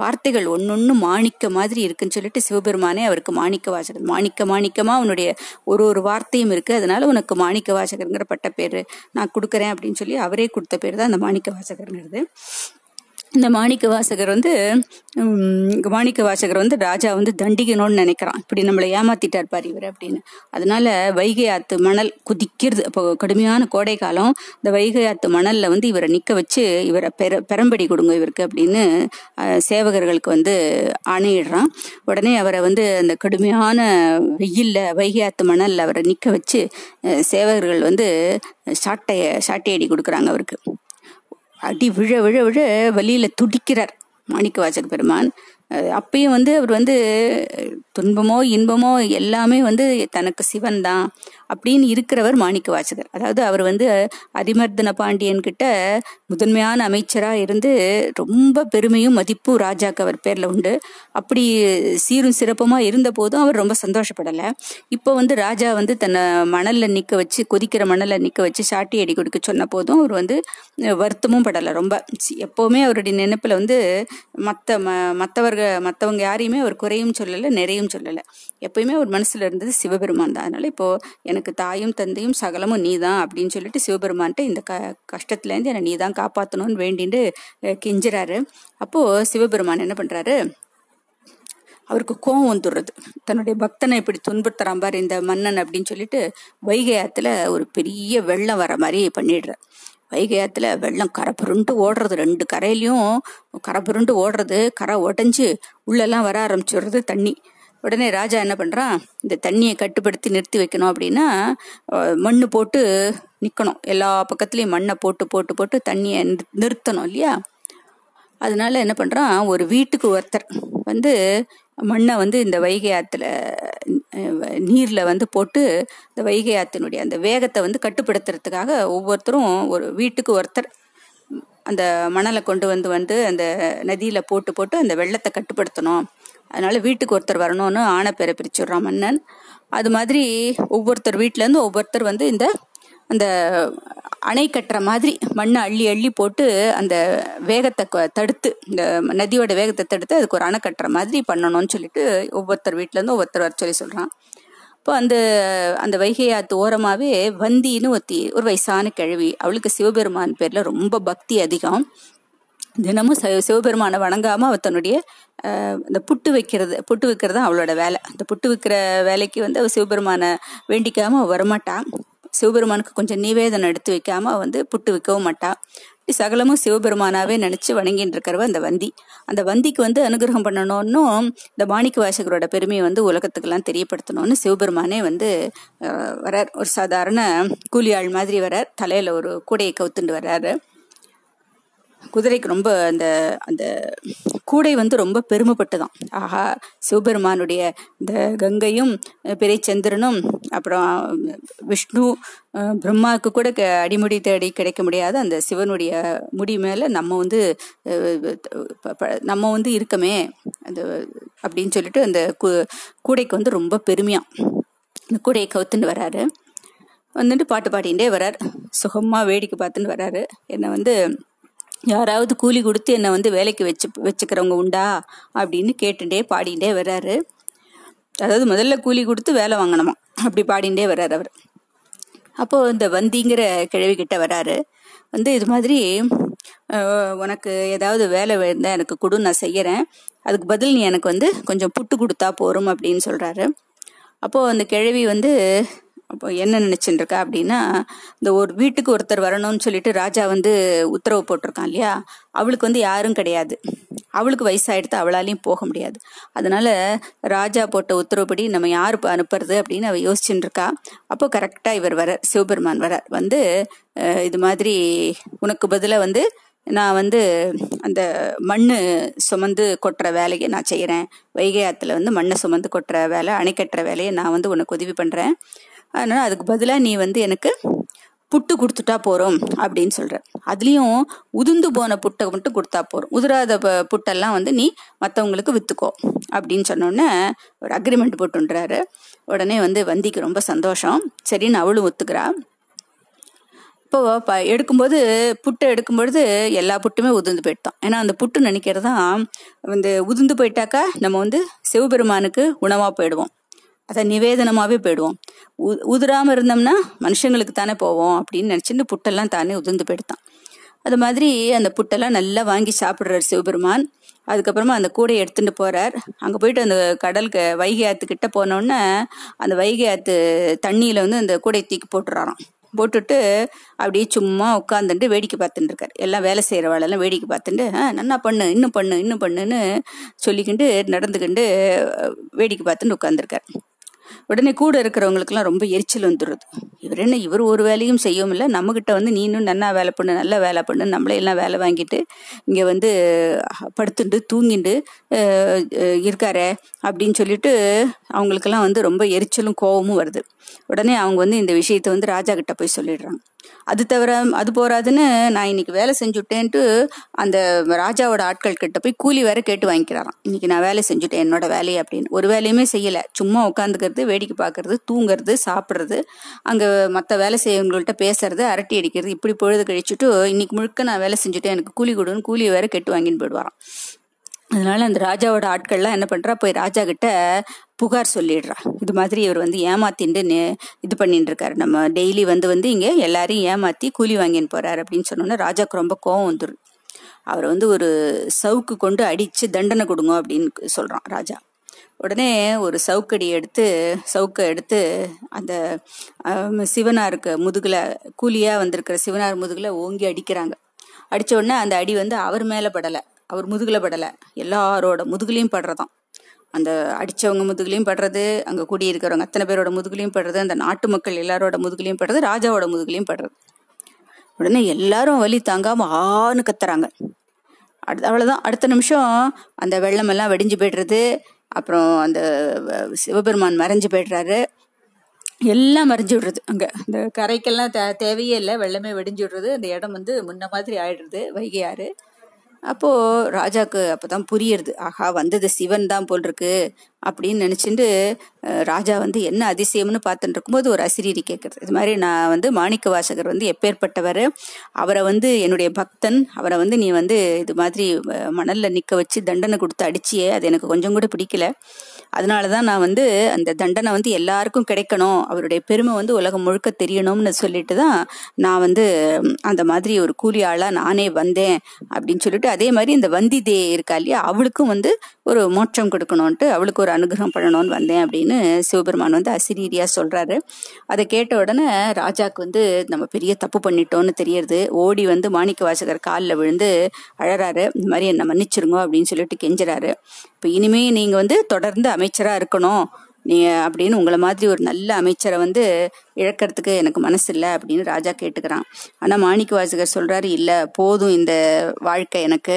வார்த்தைகள் ஒன்னொன்னு மாணிக்க மாதிரி இருக்குன்னு சொல்லிட்டு சிவபெருமானே அவருக்கு மாணிக்க வாசகர், மாணிக்க மாணிக்கமா அவனுடைய ஒரு ஒரு வார்த்தையும் இருக்கு, அதனால உனக்கு மாணிக்க வாசகருங்கிற பட்ட பேர் நான் கொடுக்குறேன் அப்படின்னு சொல்லி அவரே கொடுத்த பேர் தான் அந்த மாணிக்க வாசகருங்கிறது. இந்த மாணிக்க வாசகர் ராஜா தண்டிக்கணும்னு நினைக்கிறான், இப்படி நம்மளை ஏமாத்திட்டா இருப்பார் இவர் அப்படின்னு. அதனால வைகை ஆத்து மணல் குதிக்கிறது. அப்போ கடுமையான கோடை காலம். இந்த வைகை ஆத்து மணல்ல இவரை நிக்க வச்சு இவரை பெரம்படி கொடுங்க இவருக்கு அப்படின்னு சேவகர்களுக்கு ஆணையிடுறான். உடனே அவரை அந்த கடுமையான வெயில்ல வைகை ஆத்து மணல்ல அவரை நிக்க வச்சு சேவகர்கள் சாட்டையடி கொடுக்குறாங்க. அவருக்கு அடி விழ விழ விழ வலியில துடிக்கிறார் மாணிக்க வாசகர் பெருமான். அப்பயும் அவர் துன்பமோ இன்பமோ எல்லாமே தனக்கு சிவன் தான் அப்படின்னு இருக்கிறவர் மாணிக்க வாசகர். அதாவது அவர் அரிமர்த்தன பாண்டியன் கிட்ட முதன்மையான அமைச்சரா இருந்து ரொம்ப பெருமையும் மதிப்பு ராஜாக்கு அவர் பேர்ல உண்டு. அப்படி சீரும் சிறப்புமா இருந்த போதும் அவர் ரொம்ப சந்தோஷப்படல. இப்போ ராஜா தன்னை மணல்ல நிக்க வச்சு, கொதிக்கிற மணல்ல நிக்க வச்சு சாட்டி அடி கொடுக்க சொன்ன போதும் அவர் வருத்தமும் படலை. ரொம்ப எப்பவுமே அவருடைய நினைப்புல மற்றவங்க யாரையுமே அவர் குறையும் சொல்லலை, நிறையும் சொல்லலை. எப்பயுமே அவர் மனசுல இருந்தது சிவபெருமான் தான். அதனால இப்போ எனக்கு தாயும் தந்தையும் சகலமும் நீ தான் அப்படின்னு சொல்லிட்டு சிவபெருமான்ட்டு இந்த கஷ்டத்துலேருந்து என்னை நீ தான் காப்பாற்றணும்னு வேண்டிட்டு கெஞ்சுறாரு. அப்போது சிவபெருமான் என்ன பண்ணுறாரு, அவருக்கு கோவம் வந்துடுறது, தன்னுடைய பக்தனை இப்படி துன்புறுத்துறான் பார் இந்த மன்னன் அப்படின்னு சொல்லிட்டு வைகை ஆற்றுல ஒரு பெரிய வெள்ளம் வர மாதிரி பண்ணிடுறார். வைகை ஆற்றுல வெள்ளம் கரை புரண்டு ஓடுறது, ரெண்டு கரையிலையும் கரை புரண்டு ஓடுறது, கரை உடஞ்சி உள்ளெல்லாம் வர ஆரம்பிச்சுடுறது தண்ணி. உடனே ராஜா என்ன பண்ணுறான், இந்த தண்ணியை கட்டுப்படுத்தி நிறுத்தி வைக்கணும் அப்படின்னா மண் போட்டு நிற்கணும், எல்லா பக்கத்துலேயும் மண்ணை போட்டு போட்டு போட்டு தண்ணியை நிறுத்தணும் இல்லையா. அதனால என்ன பண்ணுறான், ஒரு வீட்டுக்கு ஒருத்தர் மண்ணை இந்த வைகை ஆற்றுல நீரில் போட்டு இந்த வைகை ஆற்றினுடைய அந்த வேகத்தை கட்டுப்படுத்துறதுக்காக ஒவ்வொருத்தரும் ஒரு வீட்டுக்கு ஒருத்தர் அந்த மணலை கொண்டு அந்த நதியில் போட்டு போட்டு அந்த வெள்ளத்தை கட்டுப்படுத்தணும், அதனால வீட்டுக்கு ஒருத்தர் வரணும்னு ஆணை பேரை பிரிச்சுடுறான் மன்னன். அது மாதிரி ஒவ்வொருத்தர் வீட்டிலேருந்து ஒவ்வொருத்தர் இந்த அந்த அணை கட்டுற மாதிரி மண்ணை அள்ளி அள்ளி போட்டு அந்த வேகத்தை தடுத்து, இந்த நதியோட வேகத்தை தடுத்து அதுக்கு ஒரு அணை கட்டுற மாதிரி பண்ணணும்னு சொல்லிட்டு ஒவ்வொருத்தர் வீட்டிலேருந்து ஒவ்வொருத்தர் வர சொல்லி சொல்கிறான். இப்போ அந்த வைகை ஆற்று ஓரமாகவே வந்தின்னு ஒரு வயசான கிழவி, அவளுக்கு சிவபெருமான் பேரில் ரொம்ப பக்தி அதிகம். தினமும் சிவபெருமானை வணங்காமல் அவள் தன்னுடைய இந்த புட்டு வைக்கிறது தான் அவளோட வேலை. அந்த புட்டு வைக்கிற வேலைக்கு அவள் சிவபெருமானை வேண்டிக்காமல் அவள் வரமாட்டான். சிவபெருமானுக்கு கொஞ்சம் நிவேதனம் எடுத்து வைக்காம புட்டு வைக்கவும் மாட்டா. சகலமும் சிவபெருமானாவே நினைச்சு வணங்கின்னு இருக்கிறவ அந்த வந்தி. அந்த வந்திக்கு அனுகிரகம் பண்ணணும்னும் இந்த மாணிக்க வாசகரோட பெருமையை உலகத்துக்கெல்லாம் தெரியப்படுத்தணும்னு சிவபெருமானே வரார். ஒரு சாதாரண கூலியாள் மாதிரி வரார், தலையில ஒரு கூடையை கவுத்துண்டு வர்றாரு. குதிரைக்கு ரொம்ப அந்த அந்த கூடை ரொம்ப பெருமைப்பட்டுதான். ஆஹா, சிவபெருமானுடைய இந்த கங்கையும் பிறைச்சந்திரனும் அப்புறம் விஷ்ணு பிரம்மாவுக்கு கூட அடிமுடி தேடி கிடைக்க முடியாத அந்த சிவனுடைய முடி மேல நம்ம இருக்கமே அது அப்படின்னு சொல்லிட்டு அந்த கூடைக்கு ரொம்ப பெருமையா இந்த கூடையை கவுத்துன்னு வர்றாரு. பாட்டு பாடிண்டே வர்றார், சுகமா வேடிக்கை பார்த்துன்னு வர்றாரு. என்னை யாராவது கூலி கொடுத்து என்னை வேலைக்கு வச்சுக்கிறவங்க உண்டா அப்படின்னு கேட்டுட்டே பாடிகிட்டே வர்றாரு. அதாவது முதல்ல கூலி கொடுத்து வேலை வாங்கணுமா, அப்படி பாடிகிட்டே வர்றாரு அவர். அப்போது இந்த வந்திங்கிற கிழவிக்கிட்ட வர்றாரு, இது மாதிரி உனக்கு ஏதாவது வேலை இருந்தால் எனக்கு கொடு, நான் செய்கிறேன், அதுக்கு பதில் நீ எனக்கு கொஞ்சம் புட்டு கொடுத்தா போரும் அப்படின்னு சொல்கிறாரு. அப்போது அந்த கிழவி அப்போ என்ன நினைச்சுட்டு இருக்கா அப்படின்னா, இந்த ஒரு வீட்டுக்கு ஒருத்தர் வரணும்னு சொல்லிட்டு ராஜா உத்தரவு போட்டிருக்கான் இல்லையா, அவளுக்கு யாரும் கிடையாது, அவளுக்கு வயசாயிடுத்து, அவளாலையும் போக முடியாது. அதனால ராஜா போட்ட உத்தரவுப்படி நம்ம யாரு அனுப்புறது அப்படின்னு அவ யோசிச்சுட்டு இருக்கா. அப்போ கரெக்டா இவர் வர சிவபெருமான் வர இது மாதிரி உனக்கு பதிலாக நான் வந்து அந்த மண் சுமந்து கொட்டுற வேலையை நான் செய்கிறேன். வைகை ஆற்றுல வந்து மண்ணை சுமந்து கொட்டுற வேலை, அணைக்கட்டுற வேலையை நான் வந்து உனக்கு உதவி பண்ணுறேன். அதனால் அதுக்கு பதிலாக நீ வந்து எனக்கு புட்டு கொடுத்துட்டா போகிறோம் அப்படின்னு சொல்கிறேன். அதுலேயும் உதிர்ந்து போன புட்டை மட்டும் கொடுத்தா போகிறோம், உதிராத புட்டெல்லாம் வந்து நீ மற்றவங்களுக்கு விற்றுக்கோ அப்படின்னு சொன்னோடனே ஒரு அக்ரிமெண்ட் போட்டுன்றாரு. உடனே வந்து வந்திக்கு ரொம்ப சந்தோஷம், சரின்னு அவளும் ஒத்துக்கிறா. இப்போ எடுக்கும்போது புட்டை எடுக்கும்பொழுது எல்லா புட்டுமே உதிர்ந்து போயிட்டோம். ஏன்னா அந்த புட்டு நினைக்கிறதான் வந்து உதிர்ந்து போயிட்டாக்கா நம்ம வந்து சிவபெருமானுக்கு உணவாக போயிடுவோம், அதை நிவேதனமாகவே போயிடுவோம். உதிராமல் இருந்தோம்னா மனுஷங்களுக்கு தானே போவோம் அப்படின்னு நினச்சிட்டு புட்டெல்லாம் தானே உதிர்ந்து போயிட்டான். அது மாதிரி அந்த புட்டெல்லாம் நல்லா வாங்கி சாப்பிட்றாரு சிவபெருமான். அதுக்கப்புறமா அந்த கூடையை எடுத்துகிட்டு போகிறார். அங்கே போயிட்டு அந்த கடலுக்கு வைகை ஆற்றுக்கிட்ட போனோடனே அந்த வைகை ஆற்று தண்ணியில் வந்து அந்த கூடையை தூக்கி போட்டுறாராம். போட்டுட்டு அப்படியே சும்மா உட்காந்துட்டு வேடிக்கை பார்த்துட்டு இருக்காரு. எல்லாம் வேலை செய்கிறவாளெல்லாம் வேடிக்கை பார்த்துட்டு நன்னா பண்ணு, இன்னும் பண்ணு, இன்னும் பண்ணுன்னு சொல்லிக்கிண்டு நடந்துக்கிண்டு வேடிக்கை பார்த்துட்டு உட்காந்துருக்காரு. உடனே கூட இருக்கிறவங்களுக்குலாம் ரொம்ப எரிச்சல் வந்துடுறது. இவர் என்ன இவர் ஒரு வேலையும் செய்யவும் இல்லை, நம்மகிட்ட வந்து நீனும் நன்னா வேலை பண்ணு, நல்லா வேலை பண்ணு, நம்மளே எல்லாம் வேலை வாங்கிட்டு இங்கே வந்து படுத்துட்டு தூங்கிட்டு இருக்காரே அப்படின்னு சொல்லிட்டு அவங்களுக்கெல்லாம் வந்து ரொம்ப எரிச்சலும் கோபமும் வருது. உடனே அவங்க வந்து இந்த விஷயத்தை வந்து ராஜா கிட்ட போய் சொல்லிடுறாங்க. அது தவிர அது போறாதுன்னு நான் இன்னைக்கு வேலை செஞ்சுட்டேன்ட்டு அந்த ராஜாவோட ஆட்கள் கிட்ட போய் கூலி வேற கேட்டு வாங்கிக்கிறாராம். இன்னைக்கு நான் வேலை செஞ்சுட்டேன், என்னோட வேலையை அப்படின்னு. ஒரு வேலையுமே செய்யலை, சும்மா உட்காந்துக்கிறது, வேடிக்கை பார்க்கறது, தூங்கிறது, சாப்பிட்றது, அங்கே மற்ற வேலை செய்யவங்கள்ட்ட பேசுறது, அரட்டி அடிக்கிறது, இப்படி பொழுது கழிச்சுட்டு இன்னைக்கு முழுக்க நான் வேலை செஞ்சுட்டேன், எனக்கு கூலி கொடுன்னு கூலியை வேற கேட்டு வாங்கின்னு போயிடுவாராம். அதனால அந்த ராஜாவோட ஆட்கள்லாம் என்ன பண்ணுறா, போய் ராஜா கிட்ட புகார் சொல்லிடுறா. இது மாதிரி இவர் வந்து ஏமாத்தின்னு இது பண்ணிட்டு இருக்காரு, நம்ம டெய்லி வந்து இங்கே எல்லாரையும் ஏமாற்றி கூலி வாங்கின்னு போறாரு அப்படின்னு சொன்னோன்னா ராஜாவுக்கு ரொம்ப கோவம் வந்துடும். அவர் வந்து ஒரு சவுக்கு கொண்டு அடித்து தண்டனை கொடுங்க அப்படின்னு சொல்கிறான் ராஜா. உடனே ஒரு சவுக்கை எடுத்து அந்த சிவனாருக்கு முதுகில், கூலியாக வந்திருக்கிற சிவனார் முதுகில் ஓங்கி அடிக்கிறாங்க. அடித்த உடனே அந்த அடி வந்து அவர் மேலே படலை, அவர் முதுகில் படலை, எல்லாரோட முதுகுலையும் படுறதான். அந்த அடித்தவங்க முதுகுலையும் படுறது, அங்கே கூடியிருக்கிறவங்க அத்தனை பேரோட முதுகுலையும் படுறது, அந்த நாட்டு மக்கள் எல்லாரோட முதுகுலையும் படுறது, ராஜாவோட முதுகுலையும் படுறது. உடனே எல்லாரும் வலி தாங்காமல் ஆன்னு கத்துறாங்க. அவ்வளோதான், அடுத்த நிமிஷம் அந்த வெள்ளமெல்லாம் வெடிஞ்சு போய்டுறது. அப்புறம் அந்த சிவபெருமான் மறைஞ்சு போய்டுறாரு, எல்லாம் மறைஞ்சு விடுறது. அங்கே இந்த கரைக்கெல்லாம் தேவையே இல்லை, வெள்ளமே வெடிஞ்சு விடுறது. அந்த இடம் வந்து முன்ன மாதிரி ஆயிடுறது வைகையாறு. அப்போது ராஜாவுக்கு அப்போ தான் புரியுறது, ஆஹா வந்தது சிவன் தான் போல் இருக்கு அப்படின்னு நினச்சிட்டு ராஜா வந்து என்ன அதிசயம்னு பார்த்துட்டு இருக்கும்போது ஒரு அசிரீரி கேட்குறது. இது மாதிரி நான் வந்து மாணிக்க வாசகர் வந்து எப்பேற்பட்டவர், அவரை வந்து என்னுடைய பக்தன், அவரை வந்து நீ வந்து இது மாதிரி மணலில் நிற்க வச்சு தண்டனை கொடுத்து அடிச்சியே, அது எனக்கு கொஞ்சம் கூட பிடிக்கல. அதனால தான் நான் வந்து அந்த தண்டனை வந்து எல்லாருக்கும் கிடைக்கணும், அவருடைய பெருமை வந்து உலகம் முழுக்க தெரியணும்னு சொல்லிட்டு தான் நான் வந்து அந்த மாதிரி ஒரு கூலி ஆளாக நானே வந்தேன் அப்படின்னு சொல்லிட்டு, அதே மாதிரி இந்த வந்தி தே இருக்கா இல்லையா, அவளுக்கும் வந்து ஒரு மோட்சம் கொடுக்கணும்ன்ட்டு, அவளுக்கு ஒரு அனுகிரகம் பண்ணணும்னு வந்தேன் அப்படின்னு சிவபெருமான் வந்து அசிரீரியாக சொல்கிறாரு. அதை கேட்ட உடனே ராஜாவுக்கு வந்து நம்ம பெரிய தப்பு பண்ணிட்டோன்னு தெரியறது. ஓடி வந்து மாணிக்க வாசகர் காலில் விழுந்து அழறாரு, இந்த மாதிரி என்னை மன்னிச்சிருங்க அப்படின்னு சொல்லிட்டு கெஞ்சுறாரு. இப்போ இனிமேல் நீங்கள் வந்து தொடர்ந்து அமைச்சராக இருக்கணும், நீ அப்படின்னு உங்களை மாதிரி ஒரு நல்ல அமைச்சரை வந்து இழக்கிறதுக்கு எனக்கு மனசு இல்லை அப்படின்னு ராஜா கேட்டுக்கிறான். ஆனால் மாணிக்க வாசகர் சொல்கிறாரு, இல்லை போதும் இந்த வாழ்க்கை எனக்கு,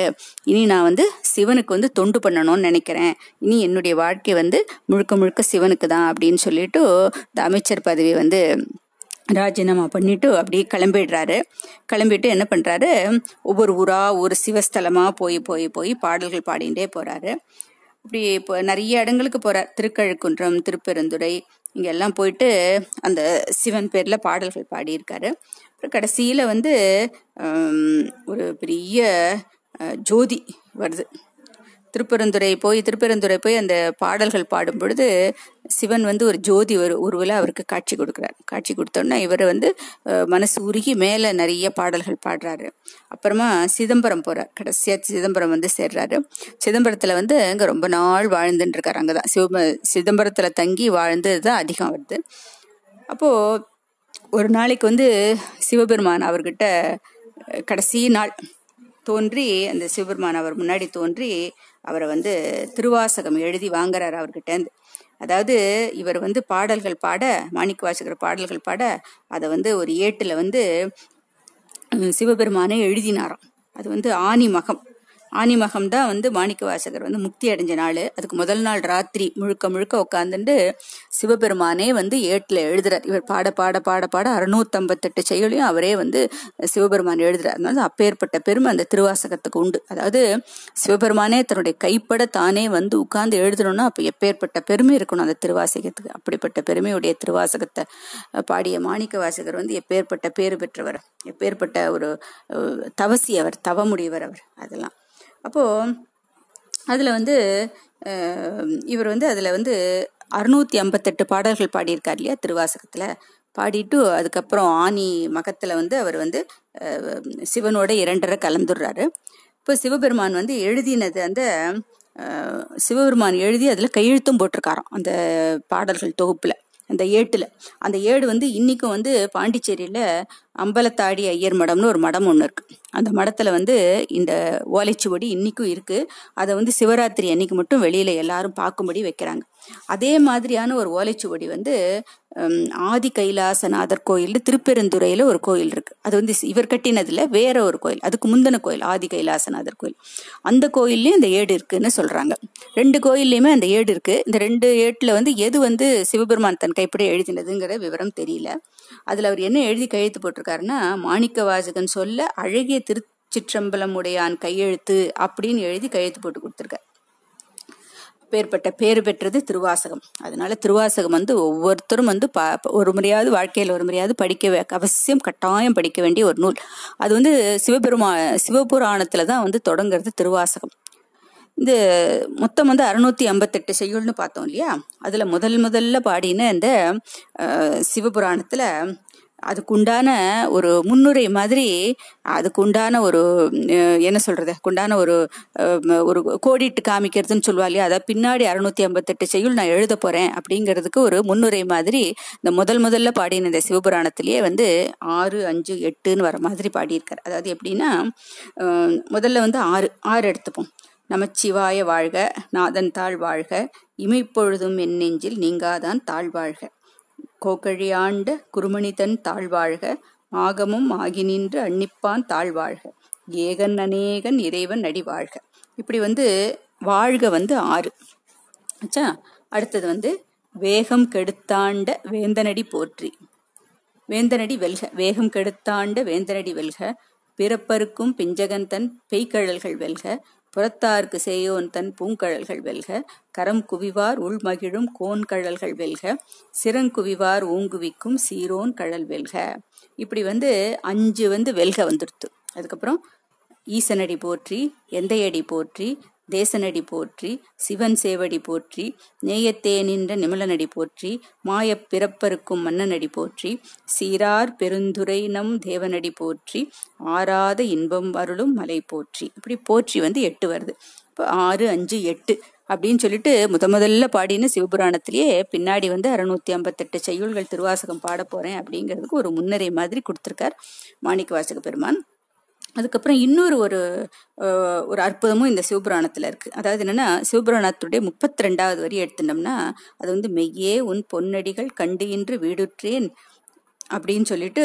இனி நான் வந்து சிவனுக்கு வந்து தொண்டு பண்ணணும்னு நினைக்கிறேன், இனி என்னுடைய வாழ்க்கை வந்து முழுக்க முழுக்க சிவனுக்கு தான் அப்படின்னு சொல்லிட்டு இந்த அமைச்சர் பதவி வந்து ராஜினாமா பண்ணிட்டு அப்படியே கிளம்பிடுறாரு. கிளம்பிட்டு என்ன பண்ணுறாரு, ஒவ்வொரு ஊராக ஒரு சிவஸ்தலமாக போய் பாடல்கள் பாடிகிட்டே போகிறாரு. இப்படி இப்போ நிறைய இடங்களுக்கு போகிறார், திருக்கழுக்குன்றம், திருப்பெருந்துறை, இங்கெல்லாம் போயிட்டு அந்த சிவன் பேரில் பாடல்கள் பாடியிருக்காரு. அப்புறம் கடைசியில் வந்து ஒரு பெரிய ஜோதி வருது. திருப்பெருந்துறை போய் அந்த பாடல்கள் பாடும் பொழுது சிவன் வந்து ஒரு ஜோதி உருவில் அவருக்கு காட்சி கொடுக்குறார். காட்சி கொடுத்தோன்னா இவர் வந்து மனசு உருகி மேலே நிறைய பாடல்கள் பாடுறாரு. அப்புறமா சிதம்பரம் போகிறார், கடைசியாக சிதம்பரம் வந்து சேர்றாரு. சிதம்பரத்தில் வந்து அங்கே ரொம்ப நாள் வாழ்ந்துட்டு இருக்காரு. அங்கே தான் சிதம்பரத்தில் தங்கி வாழ்ந்தது தான் அதிகம் வருது. அப்போது ஒரு நாளைக்கு வந்து சிவபெருமான் அவர்கிட்ட கடைசி நாள் தோன்றி, அந்த சிவபெருமான் அவர் முன்னாடி தோன்றி அவரை வந்து திருவாசகம் எழுதி வாங்குறாரு அவர்கிட்டேருந்து. அதாவது இவர் வந்து பாடல்கள் பாட, மாணிக்க வாசகர் பாடல்கள் பாட, அதை வந்து ஒரு ஏட்டில் வந்து சிவபெருமானை எழுதினாராம். அது ஆணிமகம். ஆணிமகம் தான் மாணிக்க வாசகர் முக்தி அடைஞ்ச நாள். அதுக்கு முதல் நாள் ராத்திரி முழுக்க முழுக்க உட்காந்துட்டு சிவபெருமானே ஏட்டில் எழுதுறார். இவர் பாட பாட பாட பாட 658 செயலையும் அவரே சிவபெருமான் எழுதுறார். அதனால அப்பேற்பட்ட பெருமை அந்த திருவாசகத்துக்கு உண்டு. அதாவது சிவபெருமானே தன்னுடைய கைப்பட தானே உட்கார்ந்து எழுதணும்னா அப்போ எப்பேற்பட்ட பெருமை இருக்கணும் அந்த திருவாசகத்துக்கு. அப்படிப்பட்ட பெருமையுடைய திருவாசகத்தை பாடிய மாணிக்க வாசகர் எப்பேற்பட்ட பேறு பெற்றவர், எப்பேற்பட்ட ஒரு தவசி அவர், தவமுடியவர் அவர். அதெல்லாம் அப்போது அதில் இவர் அதில் 658 பாடல்கள் பாடியிருக்கார் இல்லையா திருவாசகத்தில். பாடிட்டு அதுக்கப்புறம் ஆணி மகத்தில் அவர் சிவனோட 2.5 கலந்துடுறாரு. இப்போ சிவபெருமான் எழுதினது சிவபெருமான் எழுதி அதில் கையெழுத்தும் போட்டிருக்காராம் அந்த பாடல்கள் தொகுப்பில், அந்த ஏட்டில். அந்த ஏடு இன்றைக்கும் பாண்டிச்சேரியில் அம்பலத்தாடி ஐயர் மடம்னு ஒரு மடம் ஒன்று இருக்குது. அந்த மடத்தில் இந்த ஓலைச்சுவடி இன்றைக்கும் இருக்குது. அதை சிவராத்திரி அன்றைக்கு மட்டும் வெளியில் எல்லாரும் பார்க்கும்படி வைக்கிறாங்க. அதே மாதிரியான ஒரு ஓலைச்சுவடி ஆதி கைலாசநாதர் கோயில் திருப்பெருந்துறையில் ஒரு கோயில் இருக்குது. அது இவர் கட்டினதில் வேற ஒரு கோயில், அதுக்கு முந்தின கோயில் ஆதி கைலாசநாதர் கோயில். அந்த கோயில்லையும் இந்த ஏடு இருக்குதுன்னு சொல்கிறாங்க. 2 கோயில்லையுமே அந்த ஏடு இருக்குது. இந்த 2 ஏட்டில் எது சிவபெருமான் தன் கைப்பட எழுதினதுங்கிற விவரம் தெரியல. அதில் அவர் என்ன எழுதி கையெழுத்து போட்டிருக்காருன்னா, மாணிக்க வாசகன் சொல்ல அழகிய திருச்சிற்றம்பலம் உடையான் கையெழுத்து அப்படின்னு எழுதி கையெழுத்து போட்டு கொடுத்துருக்கார். பேர்பட்ட பேர் பெற்றது திருவாசகம். அதனால திருவாசகம் ஒவ்வொருத்தரும் ஒரு முறையாவது வாழ்க்கையில் ஒரு முறையாவது படிக்க அவசியம் கட்டாயம் படிக்க வேண்டிய ஒரு நூல். அது சிவபுராணத்தில் தான் தொடங்கிறது திருவாசகம். இந்த மொத்தம் 658 செய்யுள்னு பார்த்தோம் இல்லையா. அதில் முதல்ல பாடின இந்த சிவபுராணத்தில் அதுக்குண்டான ஒரு முன்னுரை மாதிரி, அதுக்குண்டான ஒரு என்ன சொல்கிறது, அதுக்குண்டான ஒரு கோடிட்டு காமிக்கிறதுன்னு சொல்லுவா இல்லையா. அதை பின்னாடி 658 செய்யுள் நான் எழுத போகிறேன் அப்படிங்கிறதுக்கு ஒரு முன்னுரை மாதிரி இந்த முதல்ல பாடின இந்த சிவபுராணத்திலேயே 6, 5, 8ன்னு வர மாதிரி பாடியிருக்கார். அதாவது எப்படின்னா, முதல்ல 6 எடுத்துப்போம். நமச்சிவாய வாழ்க, நாதன் தாழ் வாழ்க, இமைப்பொழுதும் என் நெஞ்சில் நீங்காதான் தாழ்வாழ்க, கோகழியாண்ட குருமணிதன் தாழ்வாழ்க, ஆகமும் ஆகி நின்று அன்னிப்பான் தாழ்வாழ்க, ஏகன் அநேகன் இறைவன் அடிவாழ்க. இப்படி வாழ்க 6 ஆச்சா. அடுத்தது வேகம் கெடுத்தாண்ட வேந்தனடி போற்றி, வேந்தனடி வெல்க, வேகம் கெடுத்தாண்ட வேந்தனடி வெல்க, பிறப்பருக்கும் பிஞ்சகன் தன் பெய்கழல்கள் வெல்க, புறத்தார்க்கு செய்யோன் தன் பூங்கழல்கள் வெல்க, கரம் குவிவார் உள்மகிழும் கோன்கழல்கள் வெல்க, சிறங்குவிவார் ஊங்குவிக்கும் சீரோன் கழல் வெல்க. இப்படி 5 வெல்க வந்துடுத்து. அதுக்கப்புறம் ஈசனடி போற்றி, எந்தையடி போற்றி, தேசனடி போற்றி, சிவன் சேவடி போற்றி, நேயத்தே நின்ற நிமலனடி போற்றி, மாயப் பிறப்பருக்கும் மன்னனடி போற்றி, சீரார் பெருந்துரை நம் தேவனடி போற்றி, ஆறாத இன்பம் அருளும் மலை போற்றி. இப்படி போற்றி 8 வருது. இப்போ 6, 5, 8 அப்படின்னு சொல்லிட்டு முதல்ல பாடின சிவபுராணத்திலேயே பின்னாடி 658 செய்யுள்கள் திருவாசகம் பாட போகிறேன் அப்படிங்கிறதுக்கு ஒரு முன்னரை மாதிரி கொடுத்துருக்கார் மாணிக்க வாசக பெருமான். அதுக்கப்புறம் இன்னொரு ஒரு அற்புதமும் இந்த சிவபுராணத்தில் இருக்குது. அதாவது என்னென்னா, சிவபுராணத்துடைய 32வது வரி எடுத்துட்டோம்னா அது மெய்யே உன் பொன்னடிகள் கண்டு இன்று வீடுற்றேன் அப்படின்னு சொல்லிட்டு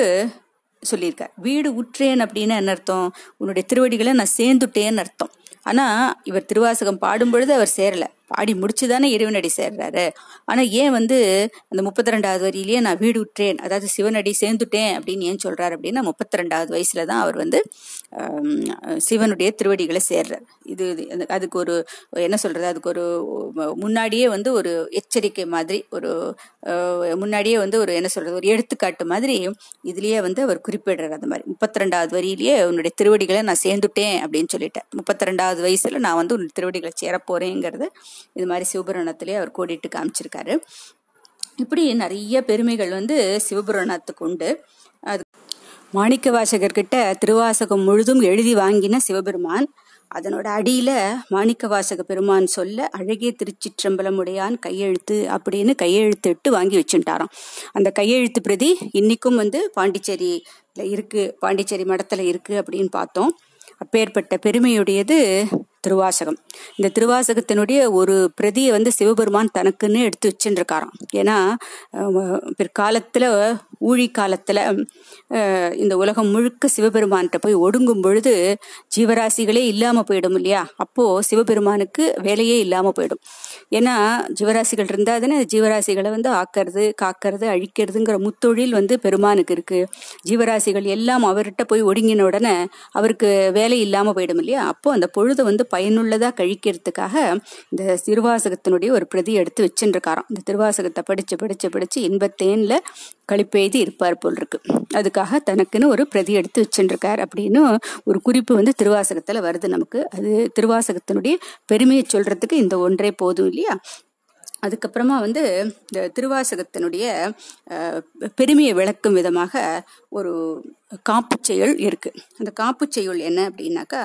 சொல்லியிருக்கார். வீடு உற்றேன் அப்படின்னா என்ன அர்த்தம்? உன்னுடைய திருவடிகளை நான் சேர்ந்துட்டேன்னு அர்த்தம். ஆனால் இவர் திருவாசகம் பாடும்பொழுது அவர் சேரலை, பாடி முடிச்சு தானே இறைவனடி சேர்றாரு. ஆனால் ஏன் அந்த 32வது வரியிலேயே நான் வீடு உற்றேன், அதாவது சிவனடி சேர்ந்துட்டேன் அப்படின்னு ஏன் சொல்கிறார் அப்படின்னா, 32வது வயசுல தான் அவர் சிவனுடைய திருவடிகளை சேர்றார். இது அதுக்கு ஒரு என்ன சொல்கிறது, அதுக்கு ஒரு முன்னாடியே ஒரு எச்சரிக்கை மாதிரி, ஒரு முன்னாடியே ஒரு என்ன சொல்கிறது, ஒரு எடுத்துக்காட்டு மாதிரி இதுலேயே அவர் குறிப்பிடுறார். அந்த மாதிரி 32வது வரியிலேயே உன்னுடைய திருவடிகளை நான் சேர்ந்துட்டேன் அப்படின்னு சொல்லிட்டேன். 32வது வயசுல நான் உன்னுடைய திருவடிகளை சேரப்போறேங்கிறது இது மாதிரி சிவபுராணத்திலே அவர் கோடிட்டு காமிச்சிருக்காரு. இப்படி நிறைய பெருமைகள் சிவபுராணத்துக்கு உண்டு. அது மாணிக்க வாசகர்கிட்ட திருவாசகம் முழுதும் எழுதி வாங்கின சிவபெருமான், அதனோட அடியில மாணிக்க வாசக பெருமான் சொல்ல அழகிய திருச்சிற்றம்பலம் உடையான் கையெழுத்து அப்படின்னு கையெழுத்துட்டு வாங்கி வச்சுட்டாராம். அந்த கையெழுத்து பிரதி இன்னைக்கும் பாண்டிச்சேரியில இருக்கு, பாண்டிச்சேரி மடத்துல இருக்கு அப்படின்னு பார்த்தோம். அப்பேற்பட்ட பெருமையுடையது திருவாசகம். இந்த திருவாசகத்தினுடைய ஒரு பிரதியை சிவபெருமான் தனக்குன்னு எடுத்து வச்சுருக்காராம். ஏன்னா பிற்காலத்தில் ஊழி காலத்துல இந்த உலகம் முழுக்க சிவபெருமான்கிட்ட போய் ஒடுங்கும் பொழுது ஜீவராசிகளே இல்லாம போயிடும் இல்லையா? அப்போ சிவபெருமானுக்கு வேலையே இல்லாம போயிடும். ஏன்னா ஜீவராசிகள் இருந்தா தானே ஜீவராசிகளை வந்து ஆக்கிறது, காக்கிறது, அழிக்கிறதுங்கிற முத்தொழில் வந்து பெருமானுக்கு இருக்கு. ஜீவராசிகள் எல்லாம் அவர்கிட்ட போய் ஒடுங்கின உடனே அவருக்கு வேலை இல்லாம போயிடும் இல்லையா? அப்போ அந்த பொழுதை வந்து பயனுள்ளதா கழிக்கிறதுக்காக இந்த திருவாசகத்தினுடைய ஒரு பிரதி எடுத்து வச்சுருக்காராம். இந்த திருவாசகத்தை படிச்சு படிச்சு படிச்சு இன்பத்தேன்ல கழிப்பெய்து இருப்பார் போல் இருக்கு. அதுக்காக தனக்குன்னு ஒரு பிரதி எடுத்து வச்சுருக்கார் அப்படின்னு ஒரு குறிப்பு வந்து திருவாசகத்துல வருது நமக்கு. அது திருவாசகத்தினுடைய பெருமையை சொல்றதுக்கு இந்த ஒன்றே போதும் இல்லையா? அதுக்கப்புறமா வந்து இந்த திருவாசகத்தினுடைய பெருமையை விளக்கும் விதமாக ஒரு காப்புச்செயல் இருக்கு. அந்த காப்புச்செயல் என்ன அப்படின்னாக்கா,